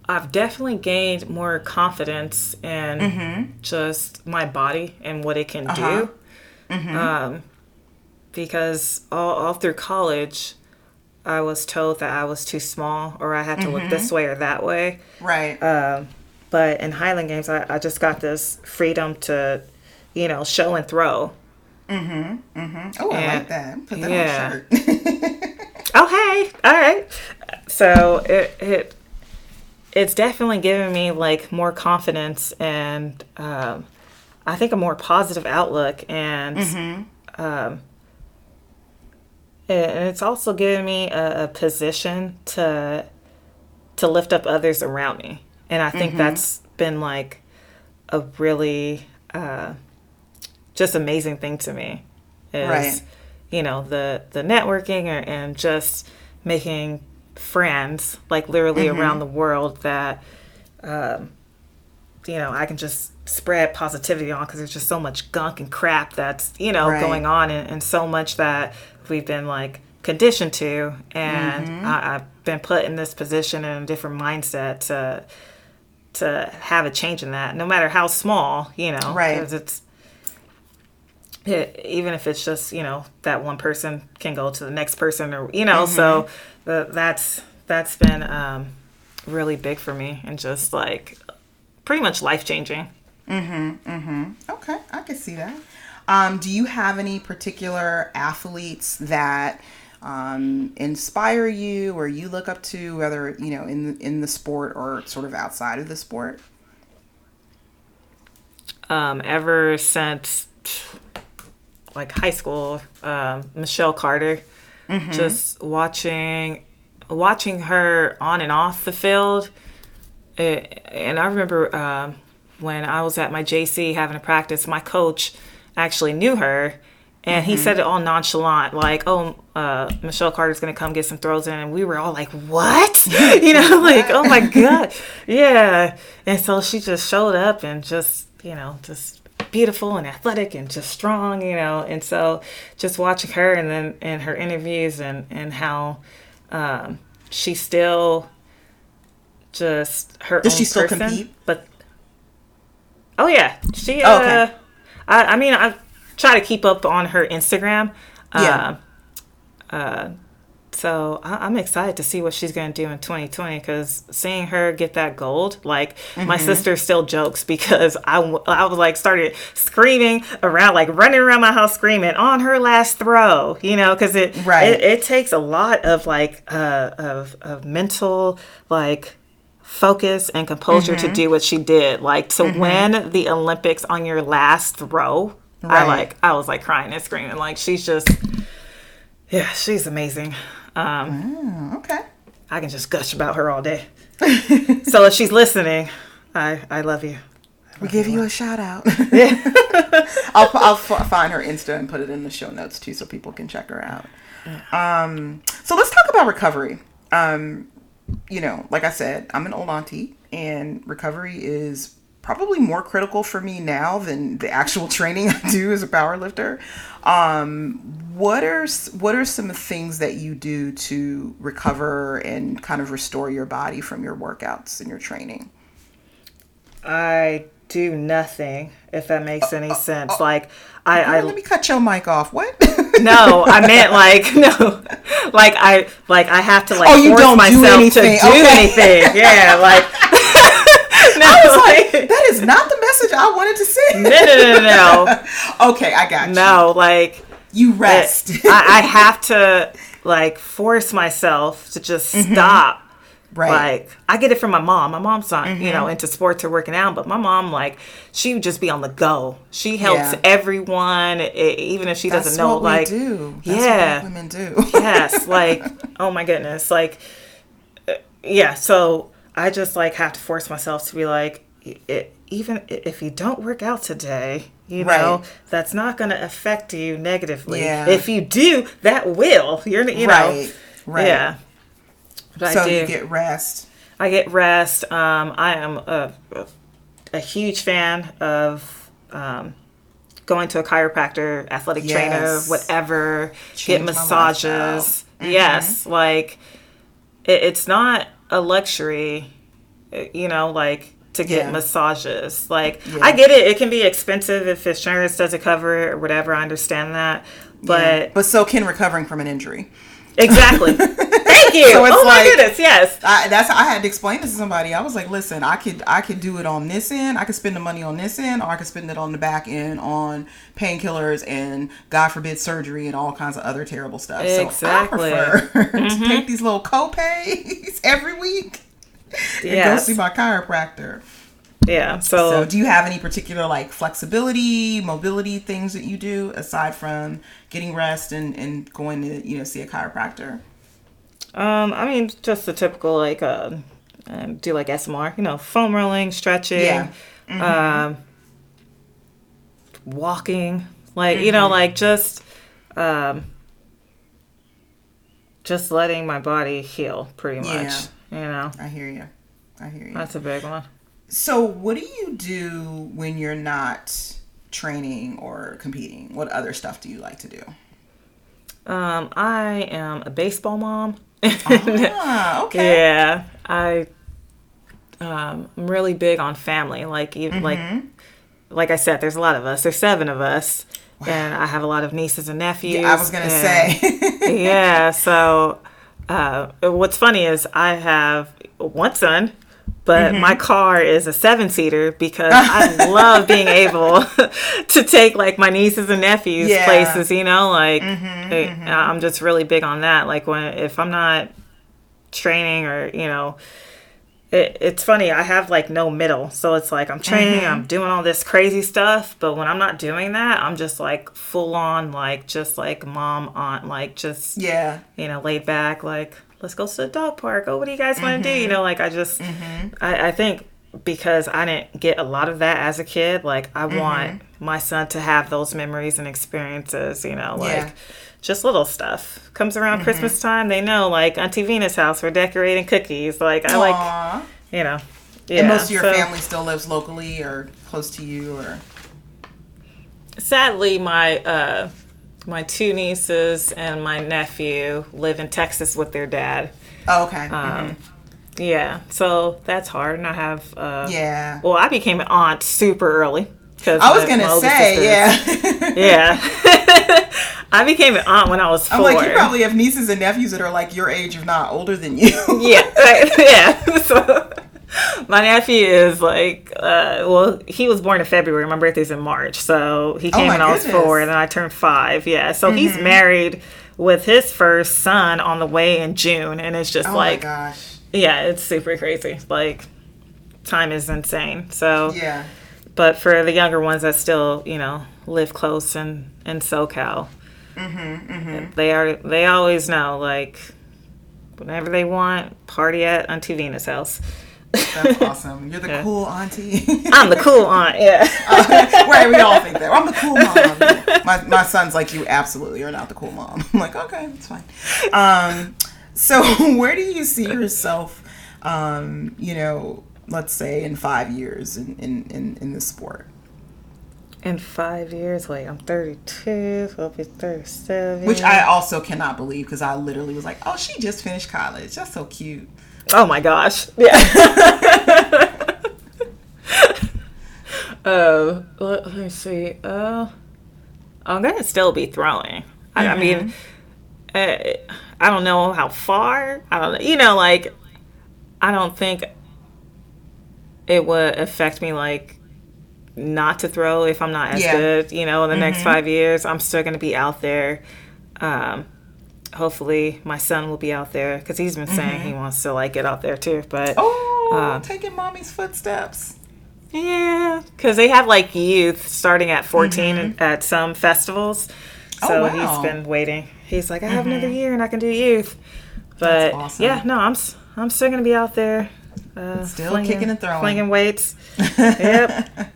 I've definitely gained more confidence in mm-hmm. just my body and what it can uh-huh. do. Mm-hmm. Um, because all, all through college, I was told that I was too small, or I had to mm-hmm. look this way or that way. Right. Um, but in Highland Games, I, I just got this freedom to, you know, show and throw. Mm-hmm. Mm-hmm. Oh, I like that. Put that yeah. on a shirt. Oh, hey. All right. So it it it's definitely giving me like more confidence, and um, I think a more positive outlook, and mm-hmm. um, and it's also giving me a, a position to to lift up others around me, and I think mm-hmm. that's been like a really. Uh, just amazing thing to me is, right. you know, the, the networking and just making friends, like literally mm-hmm. around the world that, um, you know, I can just spread positivity on, because there's just so much gunk and crap that's, you know, right. going on, and, and so much that we've been like conditioned to. And mm-hmm. I, I've been put in this position and a different mindset to, to have a change in that, no matter how small, you know, right. 'cause it's, it, even if it's just, you know, that one person can go to the next person, or, you know, mm-hmm. so the, that's, that's been um, really big for me, and just like pretty much life-changing. Mm-hmm. Mm-hmm. Okay. I can see that. Um, do you have any particular athletes that um, inspire you or you look up to, whether, you know, in, in the sport or sort of outside of the sport? Um, ever since like high school, um, Michelle Carter, mm-hmm. just watching, watching her on and off the field. It, and I remember, um, when I was at my J C having a practice, my coach actually knew her, and mm-hmm. he said it all nonchalant, like, oh, uh, Michelle Carter's going to come get some throws in. And we were all like, what? You know, like, oh my God. Yeah. And so she just showed up and just, you know, just beautiful and athletic and just strong, you know. And so just watching her, and then, and her interviews, and, and how, um, she still just her Does own she still person, compete? But oh yeah, she. Uh, oh, okay. I, I mean, I try to keep up on her Instagram. Yeah. Uh, uh, so I, I'm excited to see what she's going to do in twenty twenty, because seeing her get that gold, like mm-hmm. my sister still jokes, because I, I was like started screaming around, like running around my house screaming on her last throw, you know, because it, right. it it takes a lot of like uh, of of mental like. focus and composure mm-hmm. to do what she did, like to mm-hmm. win the Olympics on your last throw. Right. I like I was like crying and screaming, like she's just yeah she's amazing. um wow, okay I can just gush about her all day. So if she's listening, I I love you. I we give you a shout out. Yeah. I'll, I'll find her Insta and put it in the show notes too, so people can check her out. Yeah. Um so let's talk about recovery. um You know, like I said, I'm an old auntie, and recovery is probably more critical for me now than the actual training I do as a powerlifter. Um, what are what are some things that you do to recover and kind of restore your body from your workouts and your training? I do nothing, if that makes any oh, sense. Oh, like I, I, let me cut your mic off. What? No, I meant like no, like I like I have to like oh, force myself do to do okay. anything. Yeah, like no, I was like that is not the message I wanted to send. No, no, no, no. Okay, I got you. No, like you rest. I, I have to like force myself to just mm-hmm. stop. Right. Like, I get it from my mom. My mom's not, mm-hmm. you know, into sports or working out, but my mom, like, she would just be on the go. She helps yeah. everyone, it, even if she That's doesn't know. What like, we do. That's yeah, what women do. Yes, like, oh my goodness, like, yeah. So I just like have to force myself to be like, it, even if you don't work out today, you right. know, that's not going to affect you negatively. Yeah. If you do, that will. You're, you right. know, right. yeah. But so you get rest. I get rest. Um, I am a, a huge fan of um, going to a chiropractor, athletic yes. trainer, whatever. Change get massages. Mm-hmm. Yes, like it, it's not a luxury, you know, like to get yeah. massages. Like yeah. I get it; it can be expensive if insurance doesn't cover it or whatever. I understand that, but yeah. but so can recovering from an injury. Exactly. Thank you. So it's oh my like, goodness, yes. I, that's I had to explain this to somebody. I was like, listen, I could I could do it on this end. I could spend the money on this end, or I could spend it on the back end on painkillers and, God forbid, surgery and all kinds of other terrible stuff. Exactly. So I prefer mm-hmm. to take these little co-pays every week yes. and go see my chiropractor. Yeah. So, so do you have any particular like flexibility, mobility things that you do aside from getting rest and, and going to, you know, see a chiropractor? Um, I mean, just the typical, like, uh, do like S M R, you know, foam rolling, stretching, yeah. mm-hmm. um, walking, like, mm-hmm. you know, like just, um, just letting my body heal pretty much, yeah. you know. I hear you. I hear you. That's a big one. So what do you do when you're not training or competing? What other stuff do you like to do? Um, I am a baseball mom. Ah, okay. Yeah. I, um, I'm really big on family. Like, mm-hmm. like, like I said, there's a lot of us. There's seven of us. Wow. And I have a lot of nieces and nephews. Yeah, I was going to say. Yeah. So, uh, what's funny is I have one son, but mm-hmm. my car is a seven-seater because I love being able to take, like, my nieces and nephews yeah. places, you know? Like, mm-hmm, they, mm-hmm. I'm just really big on that. Like, when if I'm not training or, you know, it, it's funny. I have, like, no middle. So it's like I'm training, mm-hmm. I'm doing all this crazy stuff. But when I'm not doing that, I'm just, like, full-on, like, just, like, mom, aunt, like, just, yeah, you know, laid back, like, let's go to the dog park. Oh, what do you guys want to mm-hmm. do? You know, like I just, mm-hmm. I, I think because I didn't get a lot of that as a kid, like I mm-hmm. want my son to have those memories and experiences, you know, like yeah. just little stuff. Comes around mm-hmm. Christmas time, they know, like Auntie Vina's house, we're decorating cookies. Like I Aww. Like, you know. Yeah, and most of your so, family still lives locally or close to you or? Sadly, my, uh, my two nieces and my nephew live in Texas with their dad. Oh, okay. Um, mm-hmm. Yeah, so that's hard. And I have... Uh, yeah. Well, I became an aunt super early. Cause I was going to say, yeah. yeah. I became an aunt when I was four. I'm like, you probably have nieces and nephews that are like your age, if not older than you. yeah, right, yeah. So... My nephew is like, uh, well, he was born in February. My birthday's in March. So he came oh when I was goodness. four and then I turned five. Yeah. So mm-hmm. he's married with his first son on the way in June. And it's just oh like, my gosh. yeah, it's super crazy. Like, time is insane. So, yeah. But for the younger ones that still, you know, live close in, in SoCal, mm-hmm, mm-hmm. they are, they always know, like, whenever they want, party at Auntie Vina's house. That's awesome. You're the yeah. cool auntie. I'm the cool aunt, yeah. Uh, right, we all think that. I'm the cool mom. My my son's like, you absolutely are not the cool mom. I'm like, okay, that's fine. Um, so where do you see yourself, um, you know, let's say in five years in, in, in, in this sport? In five years, wait, I'm thirty-two, I'll be thirty-seven. Which I also cannot believe because I literally was like, oh, she just finished college. That's so cute. Oh my gosh! Yeah. Oh, uh, let, let me see. Uh, I'm gonna still be throwing. I, mm-hmm. I mean, I, I don't know how far. I don't know. You know, like, I don't think it would affect me like not to throw if I'm not as yeah. good. You know, in the mm-hmm. next five years, I'm still gonna be out there. Um, Hopefully my son will be out there because he's been saying mm-hmm. he wants to like get out there too. But oh, um, taking mommy's footsteps. Yeah, because they have like youth starting at fourteen mm-hmm. at some festivals. So oh, wow. he's been waiting. He's like, I have mm-hmm. another year and I can do youth. But that's awesome. yeah, no, I'm I'm still gonna be out there. Uh, still flinging, kicking and throwing, flinging weights. Yep.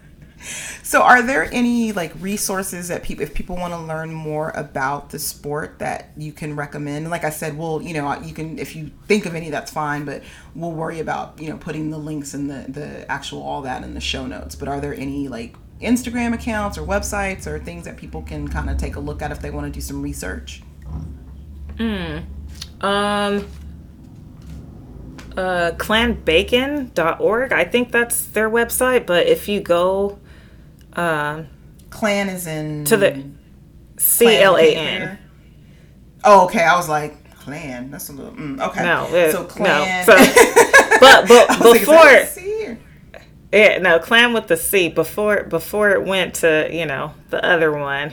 So are there any like resources that people, if people want to learn more about the sport that you can recommend? Like I said, well, you know, you can, if you think of any, that's fine, but we'll worry about, you know, putting the links and the, the actual, all that in the show notes. But are there any like Instagram accounts or websites or things that people can kind of take a look at if they want to do some research? Mm. Um, uh, clan bacon dot org. I think that's their website, but if you go, Um, Clan is in to the C L A N. Oh, okay. I was like, Clan. That's a little mm, okay. No, it, so Clan. No. So, but but before, yeah, no, Clan with the C. Before before it went to, you know, the other one.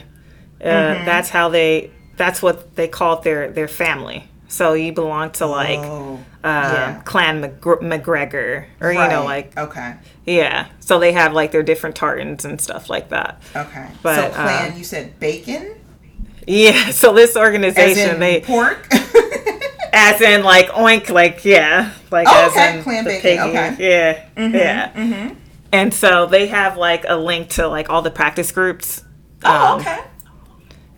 Uh, mm-hmm. That's how they. That's what they called their their family. So you belong to like oh, um, yeah. Clan McG- McGregor or, right. you know, like, okay. Yeah. So they have like their different tartans and stuff like that. Okay. But, so Clan, um, you said bacon? Yeah. So this organization, as in they pork, as in like oink, like, yeah, like oh, as okay. in Clan the bacon. Piggy. Okay. Yeah. Mm-hmm. Yeah. Mm-hmm. And so they have like a link to like all the practice groups Oh, um, okay.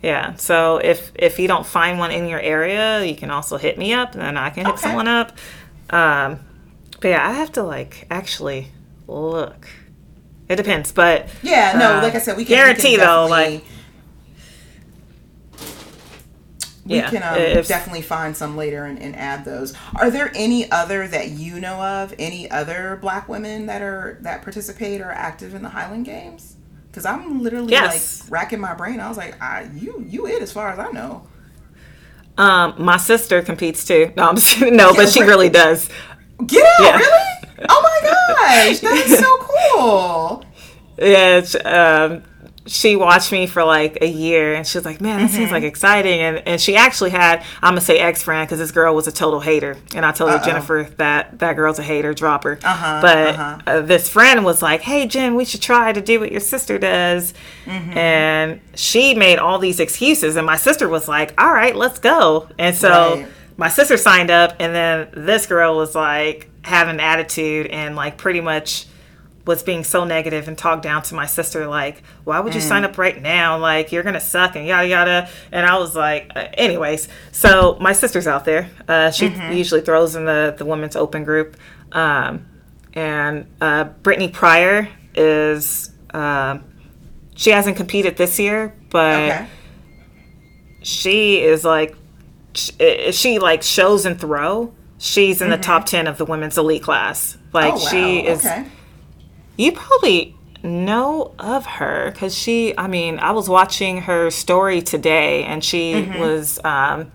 Yeah, so if if you don't find one in your area, you can also hit me up, and then I can hit okay. someone up. Um, but yeah, I have to, like, actually look. It depends, but... Yeah, no, uh, like I said, we can... Guarantee, we can though, like... We yeah, can um, if, definitely find some later and, and add those. Are there any other that you know of, any other black women that are that participate or are active in the Highland Games? Because I'm literally, yes. like, racking my brain. I was like, I, you you it as far as I know. Um, my sister competes, too. No, I'm just, no but she really does. Get out, yeah. really? Oh, my gosh. That is so cool. Yeah, it's... Um, she watched me for like a year and she was like, man, that mm-hmm. seems like exciting. And and she actually had, I'm going to say ex-friend because this girl was a total hater. And I told Uh-oh. her, Jennifer, that that girl's a hater, drop her. Uh-huh, but uh-huh. Uh, this friend was like, hey, Jen, we should try to do what your sister does. Mm-hmm. And she made all these excuses. And my sister was like, all right, let's go. And so right. my sister signed up. And then this girl was like having an attitude and like pretty much was being so negative and talked down to my sister, like, why would you mm. sign up right now? Like, you're going to suck and yada, yada. And I was like, uh, anyways. So my sister's out there. Uh, she mm-hmm. usually throws in the, the women's open group. Um, and uh, Brittany Pryor is, uh, she hasn't competed this year, but okay. she is like, she, she like shows and throw. She's in mm-hmm. the top ten of the women's elite class. Like, oh, wow. she is... Okay. You probably know of her because she, I mean, I was watching her story today and she mm-hmm. was, um,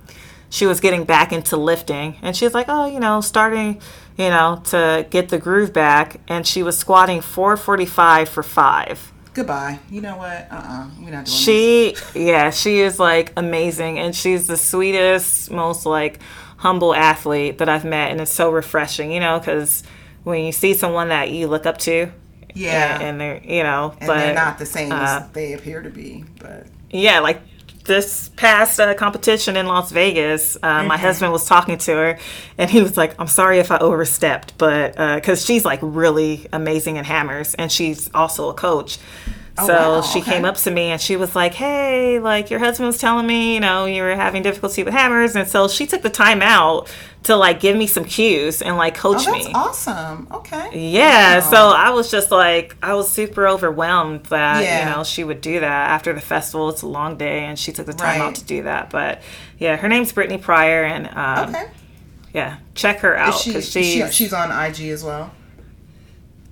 she was getting back into lifting and she was like, oh, you know, starting, you know, to get the groove back. And she was squatting four forty-five for five. Goodbye. You know what? Uh-uh. We're not doing she, this. Yeah, she is like amazing. And she's the sweetest, most like humble athlete that I've met. And it's so refreshing, you know, because when you see someone that you look up to. Yeah, and, and they're you know, and but, they're not the same uh, as they appear to be. But yeah, like this past uh, competition in Las Vegas, uh, mm-hmm. my husband was talking to her, and he was like, "I'm sorry if I overstepped, but because uh, she's like really amazing at hammers, and she's also a coach." So oh, wow. she okay. came up to me and she was like, hey, like your husband was telling me, you know, you were having difficulty with hammers. And so she took the time out to like give me some cues and like coach oh, that's me. Awesome. Okay. Yeah. Wow. So I was just like, I was super overwhelmed that, yeah. you know, she would do that after the festival. It's a long day and she took the time right. out to do that. But yeah, her name's Brittany Pryor. And um, okay. yeah, check her out. She, cause she's, she, she's on I G as well.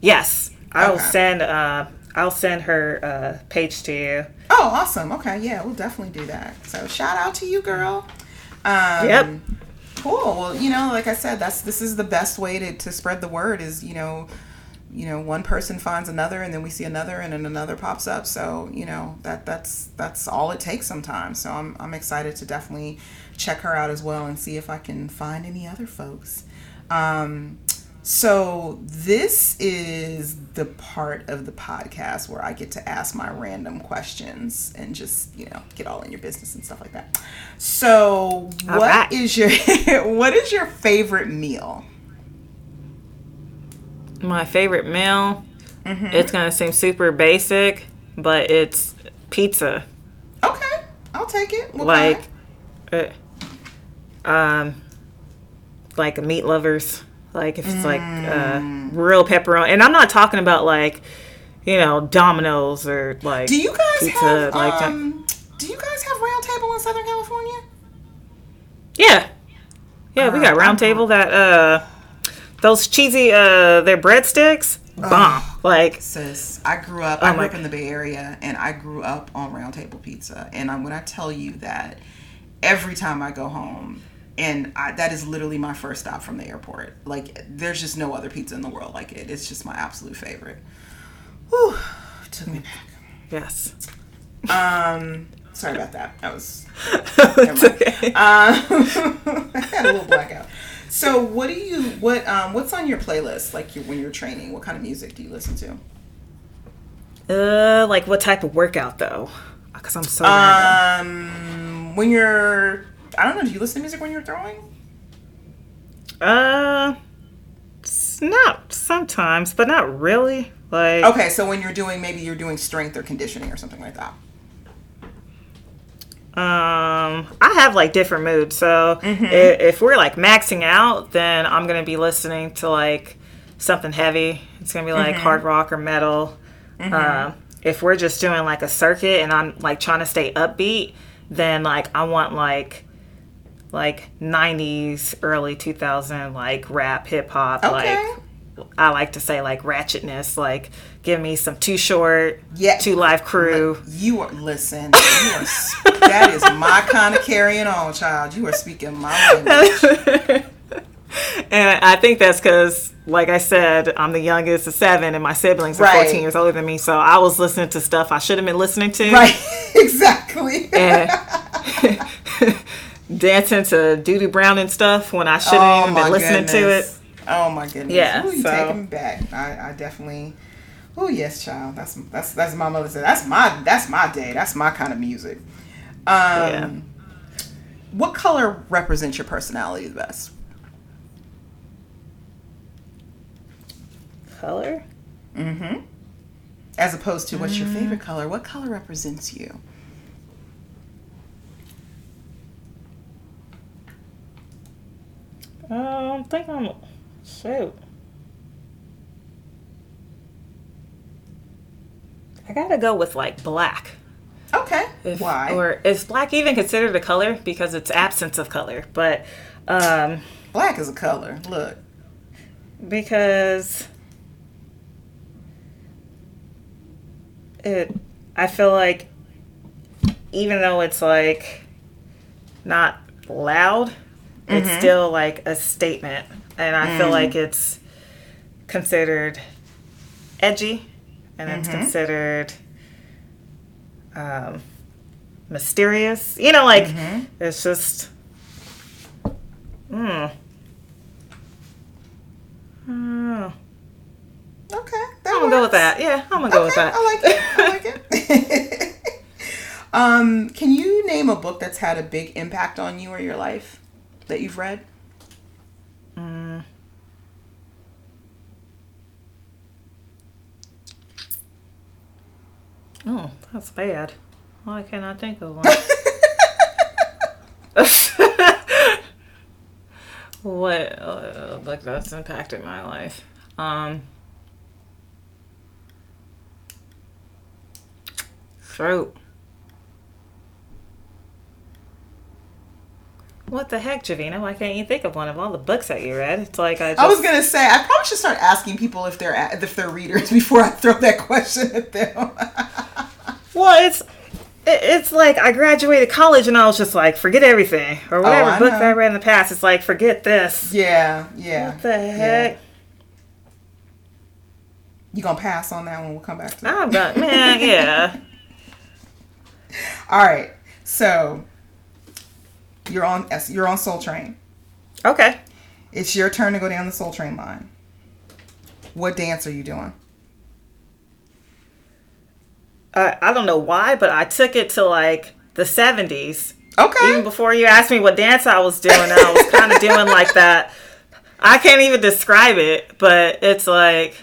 Yes. I okay. will send... Uh, I'll send her uh, page to you. Oh, awesome. Okay. Yeah, we'll definitely do that. So shout out to you, girl. Um, yep. Cool. Well, you know, like I said, that's this is the best way to, to spread the word is, you know, you know, one person finds another and then we see another and then another pops up. So, you know, that that's that's all it takes sometimes. So I'm I'm excited to definitely check her out as well and see if I can find any other folks. Um So this is the part of the podcast where I get to ask my random questions and just, you know, get all in your business and stuff like that. So what right. is your what is your favorite meal? My favorite meal? Mm-hmm. It's going to seem super basic, but it's pizza. Okay. I'll take it. What like uh, um like meat lovers. Like, if it's, like, uh, real pepperoni. And I'm not talking about, like, you know, Domino's or, like, do you guys pizza. Have, like, um, do you guys have Round Table in Southern California? Yeah. Yeah, uh, we got Round Table that, uh, those cheesy, uh, their breadsticks, uh, bomb. Like, sis, I grew up, I grew up in the Bay Area, and I grew up on Round Table pizza. And I'm, when I tell you that every time I go home, and I, that is literally my first stop from the airport. Like, there's just no other pizza in the world like it. It's just my absolute favorite. Whew. Took me back. Yes. Um, sorry about that. That was... It's okay. Um, I had a little blackout. So, what do you... What um, what's on your playlist, like, you, when you're training? What kind of music do you listen to? Uh, like, what type of workout, though? Because I'm so... Um, random. When you're... I don't know. Do you listen to music when you're throwing? Uh, not sometimes, but not really. Like okay, so when you're doing, maybe you're doing strength or conditioning or something like that. Um, I have like different moods. So mm-hmm. if, if we're like maxing out, then I'm going to be listening to like something heavy. It's going to be like mm-hmm. hard rock or metal. Mm-hmm. Um, if we're just doing like a circuit and I'm like trying to stay upbeat, then like I want like like nineties, early two thousand like rap, hip hop, okay. like I like to say like ratchetness, like give me some Too Short, yeah. Two Live Crew. You are, listen, you are, that is my kind of carrying on, child. You are speaking my language. And I think that's because, like I said, I'm the youngest of seven and my siblings are right. fourteen years older than me. So I was listening to stuff I should have been listening to. Right, exactly. And dancing to Doodoo Brown and stuff when I shouldn't oh, even been listening goodness. to it. Oh my goodness! Yeah, Ooh, you so. taking me back. I, I definitely. Oh yes, child. That's that's that's my mother said. That's my that's my day. That's my kind of music. Um, yeah. What color represents your personality the best? Color. Mm-hmm. As opposed to what's mm. your favorite color? What color represents you? Um, I think I'm. Shoot. I gotta go with like black. Okay. If, Why? Or is black even considered a color? Because it's absence of color. But um, black is a color. Look. Because it I feel like even though it's like not loud, mm-hmm. it's still like a statement. And I mm. feel like it's considered edgy, and mm-hmm. it's considered um, mysterious. You know, like, mm-hmm. it's just, mm. mm. Okay, that I'm going to go with that. Yeah, I'm going to okay, go with that. I like it. I like it. um, can you name a book that's had a big impact on you or your life that you've read? Mm. Oh, that's bad. Why can't I think of one? What uh, book that's impacted my life? Um, throat. What the heck, Jarvina? Why can't you think of one of all the books that you read? It's like I just... I was going to say, I probably should start asking people if they're if they're readers before I throw that question at them. Well, it's it's like I graduated college and I was just like, forget everything. Or whatever oh, book that I read in the past, it's like, forget this. Yeah, yeah. What the heck? Yeah. You going to pass on that one? We'll come back to that. I'm done. Man, yeah. All right. So... You're on you're on Soul Train. Okay. It's your turn to go down the Soul Train line. What dance are you doing? Uh, I don't know why, but I took it to like the seventies. Okay. Even before you asked me what dance I was doing, I was kind of doing like that. I can't even describe it, but it's like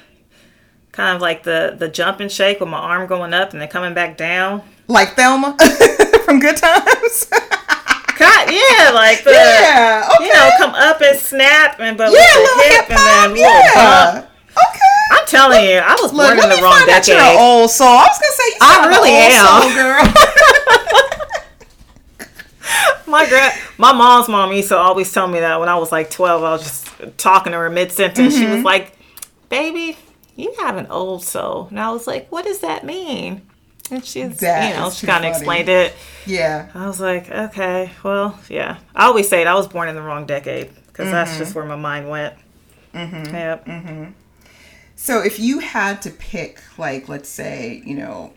kind of like the, the jump and shake with my arm going up and then coming back down. Like Thelma from Good Times? God, yeah, like the, yeah, okay. you know, come up and snap, and but yeah, with the hip, hip and then yeah. little bump. Okay. I'm telling look, you, I was look, born in the wrong decade. You're an old soul. I was going to say, you I really am. Soul girl. my, gra- my mom's mom used to always tell me that when I was like twelve, I was just talking to her mid-sentence. Mm-hmm. She was like, baby, you have an old soul. And I was like, what does that mean? And she's, that you know, she kind of explained it. Yeah. I was like, okay, well, yeah. I always say it. I was born in the wrong decade because mm-hmm. that's just where my mind went. Mm-hmm. Yep. Mm-hmm. So if you had to pick, like, let's say, you know,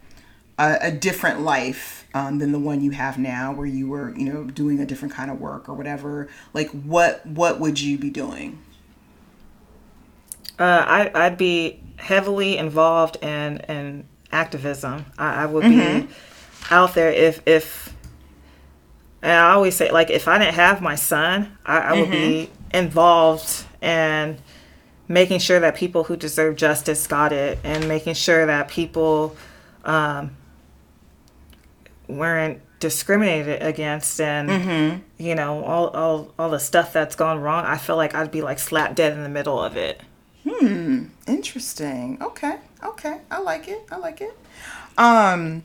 a, a different life um, than the one you have now where you were, you know, doing a different kind of work or whatever, like, what what would you be doing? Uh, I, I'd be heavily involved in, in activism. I, I would mm-hmm. be out there if if and I always say, like, if I didn't have my son, I, I mm-hmm. would be involved in making sure that people who deserve justice got it, and making sure that people um, weren't discriminated against and, mm-hmm. you know, all, all, all the stuff that's gone wrong, I feel like I'd be like slap dead in the middle of it. Hmm. Interesting. Okay. Okay. I like it. I like it. Um,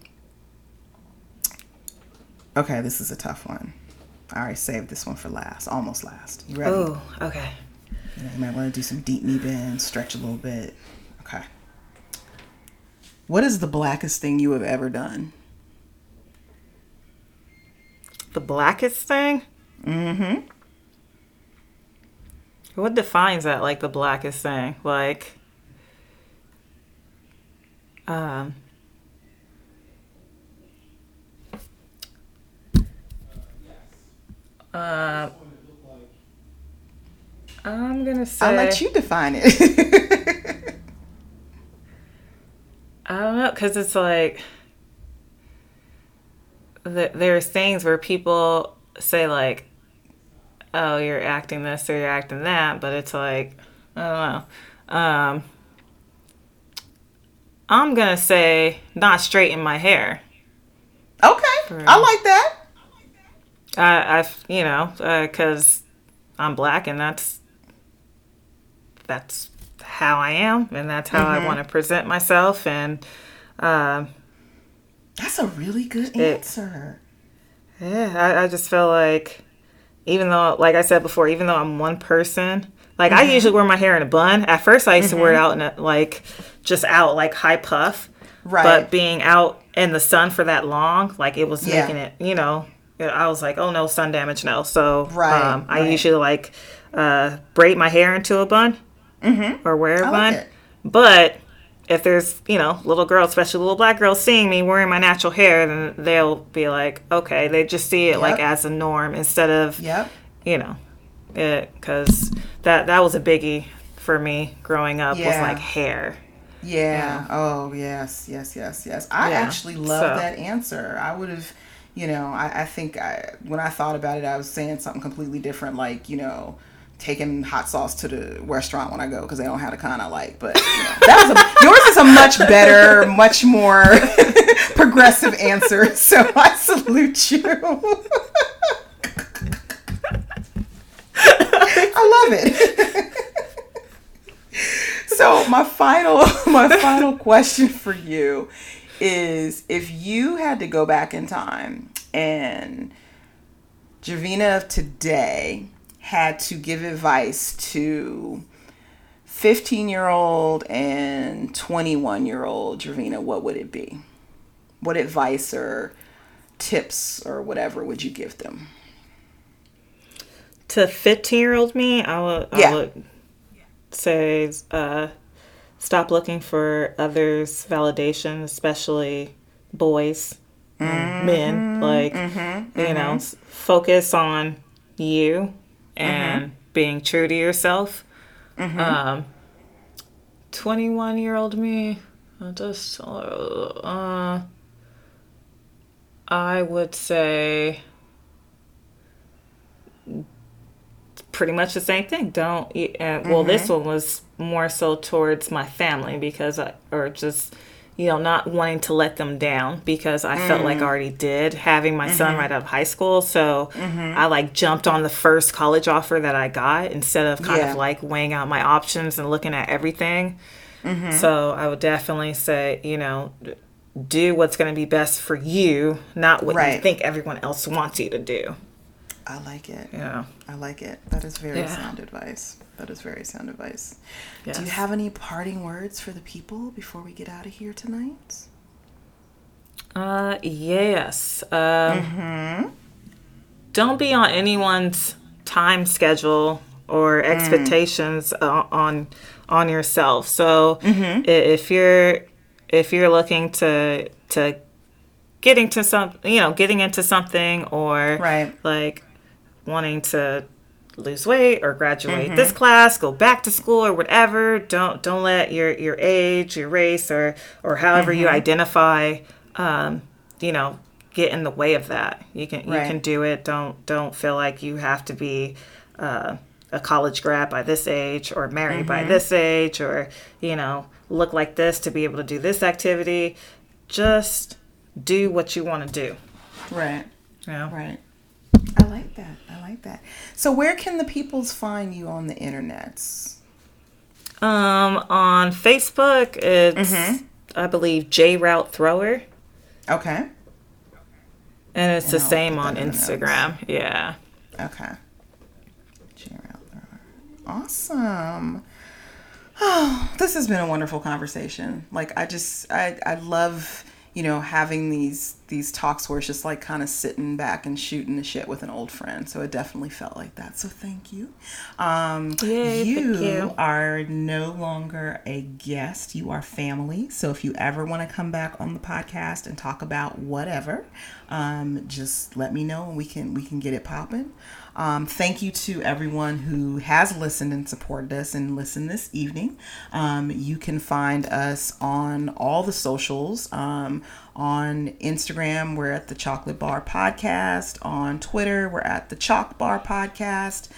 okay. This is a tough one. I already saved this one for last, almost last. You ready? Oh, okay. You know, you might want to do some deep knee bends, stretch a little bit. Okay. What is the blackest thing you have ever done? The blackest thing? Mm-hmm. What defines that, like, the blackest thing? Like, um, uh, I'm going to say... I'll let you define it. I don't know, because it's like... The, there's things where people say, like, oh, you're acting this or you're acting that, but it's like, I don't know. Um, I'm going to say not straighten my hair. Okay. For, I like that. I, I you know, because uh, I'm black and that's, that's how I am and that's how mm-hmm. I want to present myself. And, um, that's a really good answer. It, yeah, I, I just feel like, even though, like I said before, even though I'm one person, like mm-hmm. I usually wear my hair in a bun. At first, I used mm-hmm. to wear it out in a, like just out, like high puff. Right. But being out in the sun for that long, like it was yeah. making it, you know, I was like, oh no, sun damage, no. So right. um, I right. usually like uh, braid my hair into a bun mm-hmm. or wear a I bun. Like it. But if there's, you know, little girls, especially little black girls, seeing me wearing my natural hair, then they'll be like, okay, they just see it yep. like as a norm instead of, yep. you know, it because that that was a biggie for me growing up yeah. was like hair. Yeah. You know? Oh, yes, yes, yes, yes. I yeah. actually love so. that answer. I would have, you know, I, I think I, when I thought about it, I was saying something completely different, like, you know, taking hot sauce to the restaurant when I go because they don't have the kind I like. But you know, that was a, yours is a much better, much more progressive answer. So I salute you. I love it. So my final, my final question for you is: if you had to go back in time and Jarvina of today had to give advice to fifteen-year-old and twenty-one-year-old Jarvina, what would it be? What advice or tips or whatever would you give them? To fifteen-year-old me, I would, yeah. I would say uh, stop looking for others' validation, especially boys, mm-hmm. men. Like, mm-hmm. you mm-hmm. know, focus on you. And mm-hmm. being true to yourself. Mm-hmm. Um, twenty-one-year-old me, I just, uh, I would say pretty much the same thing. Don't, uh, well, mm-hmm. this one was more so towards my family because I, or just, you know, not wanting to let them down because I mm. felt like I already did having my mm-hmm. son right out of high school. So mm-hmm. I like jumped on the first college offer that I got instead of kind yeah. of like weighing out my options and looking at everything. Mm-hmm. So I would definitely say, you know, do what's going to be best for you, not what right. you think everyone else wants you to do. I like it. Yeah. I like it. That is very yeah. sound advice. That is very sound advice. Yes. Do you have any parting words for the people before we get out of here tonight? Uh, yes. Um, mm-hmm. Don't be on anyone's time schedule or expectations mm. on on yourself. So mm-hmm. if you're if you're looking to to getting to some, you know, getting into something or right. like wanting to lose weight or graduate mm-hmm. this class, go back to school or whatever, don't don't let your your age, your race, or or however mm-hmm. you identify um you know get in the way of that. You can right. you can do it. Don't don't feel like you have to be uh a college grad by this age or married mm-hmm. by this age or you know look like this to be able to do this activity. Just do what you want to do. Right. Yeah. Right. I like that. I like that. So where can the peoples find you on the internets? Um, on Facebook, it's, mm-hmm. I believe, J Route Thrower. Okay. And it's and the I'll same on Instagram. Notes. Yeah. Okay. J Route Thrower. Awesome. Oh, this has been a wonderful conversation. Like, I just, I, I love, you know, having these, these talks where it's just like kind of sitting back and shooting the shit with an old friend. So it definitely felt like that. So thank you. Um, Yay, you, thank you are no longer a guest. You are family. So if you ever want to come back on the podcast and talk about whatever, um, just let me know and we can, we can get it popping. Um, thank you to everyone who has listened and supported us and listened this evening. Um, you can find us on all the socials. Um, on Instagram, we're at the Chocolate Bar Podcast. On Twitter, we're at the Chalk Bar Podcast.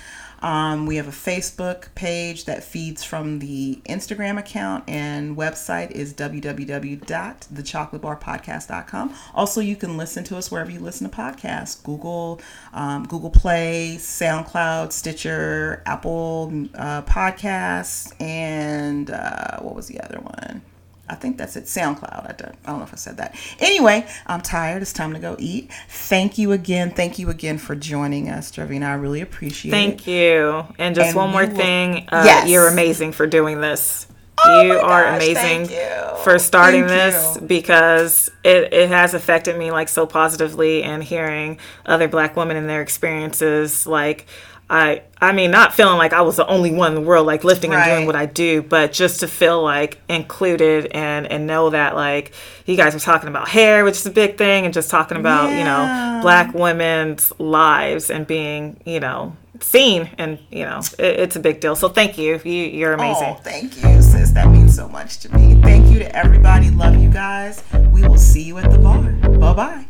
Um, we have a Facebook page that feeds from the Instagram account, and website is w w w dot the chocolate bar podcast dot com. Also, you can listen to us wherever you listen to podcasts, Google, um, Google Play, SoundCloud, Stitcher, Apple uh, Podcasts, and uh, what was the other one? I think that's it. SoundCloud. I don't, I don't know if I said that. Anyway, I'm tired. It's time to go eat. Thank you again. Thank you again for joining us, Jarvina. I really appreciate Thank it. Thank you. And just and one more will... thing. Uh, yes. You're amazing for doing this. Oh you are gosh, amazing you. for starting thank this you. because it, it has affected me like so positively, and hearing other Black women and their experiences, like, I I mean, not feeling like I was the only one in the world, like, lifting right. and doing what I do, but just to feel, like, included and, and know that, like, you guys were talking about hair, which is a big thing, and just talking about, yeah. you know, Black women's lives and being, you know, seen. And, you know, it, it's a big deal. So thank you. you. You're amazing. Oh, thank you, sis. That means so much to me. Thank you to everybody. Love you guys. We will see you at the bar. Bye-bye.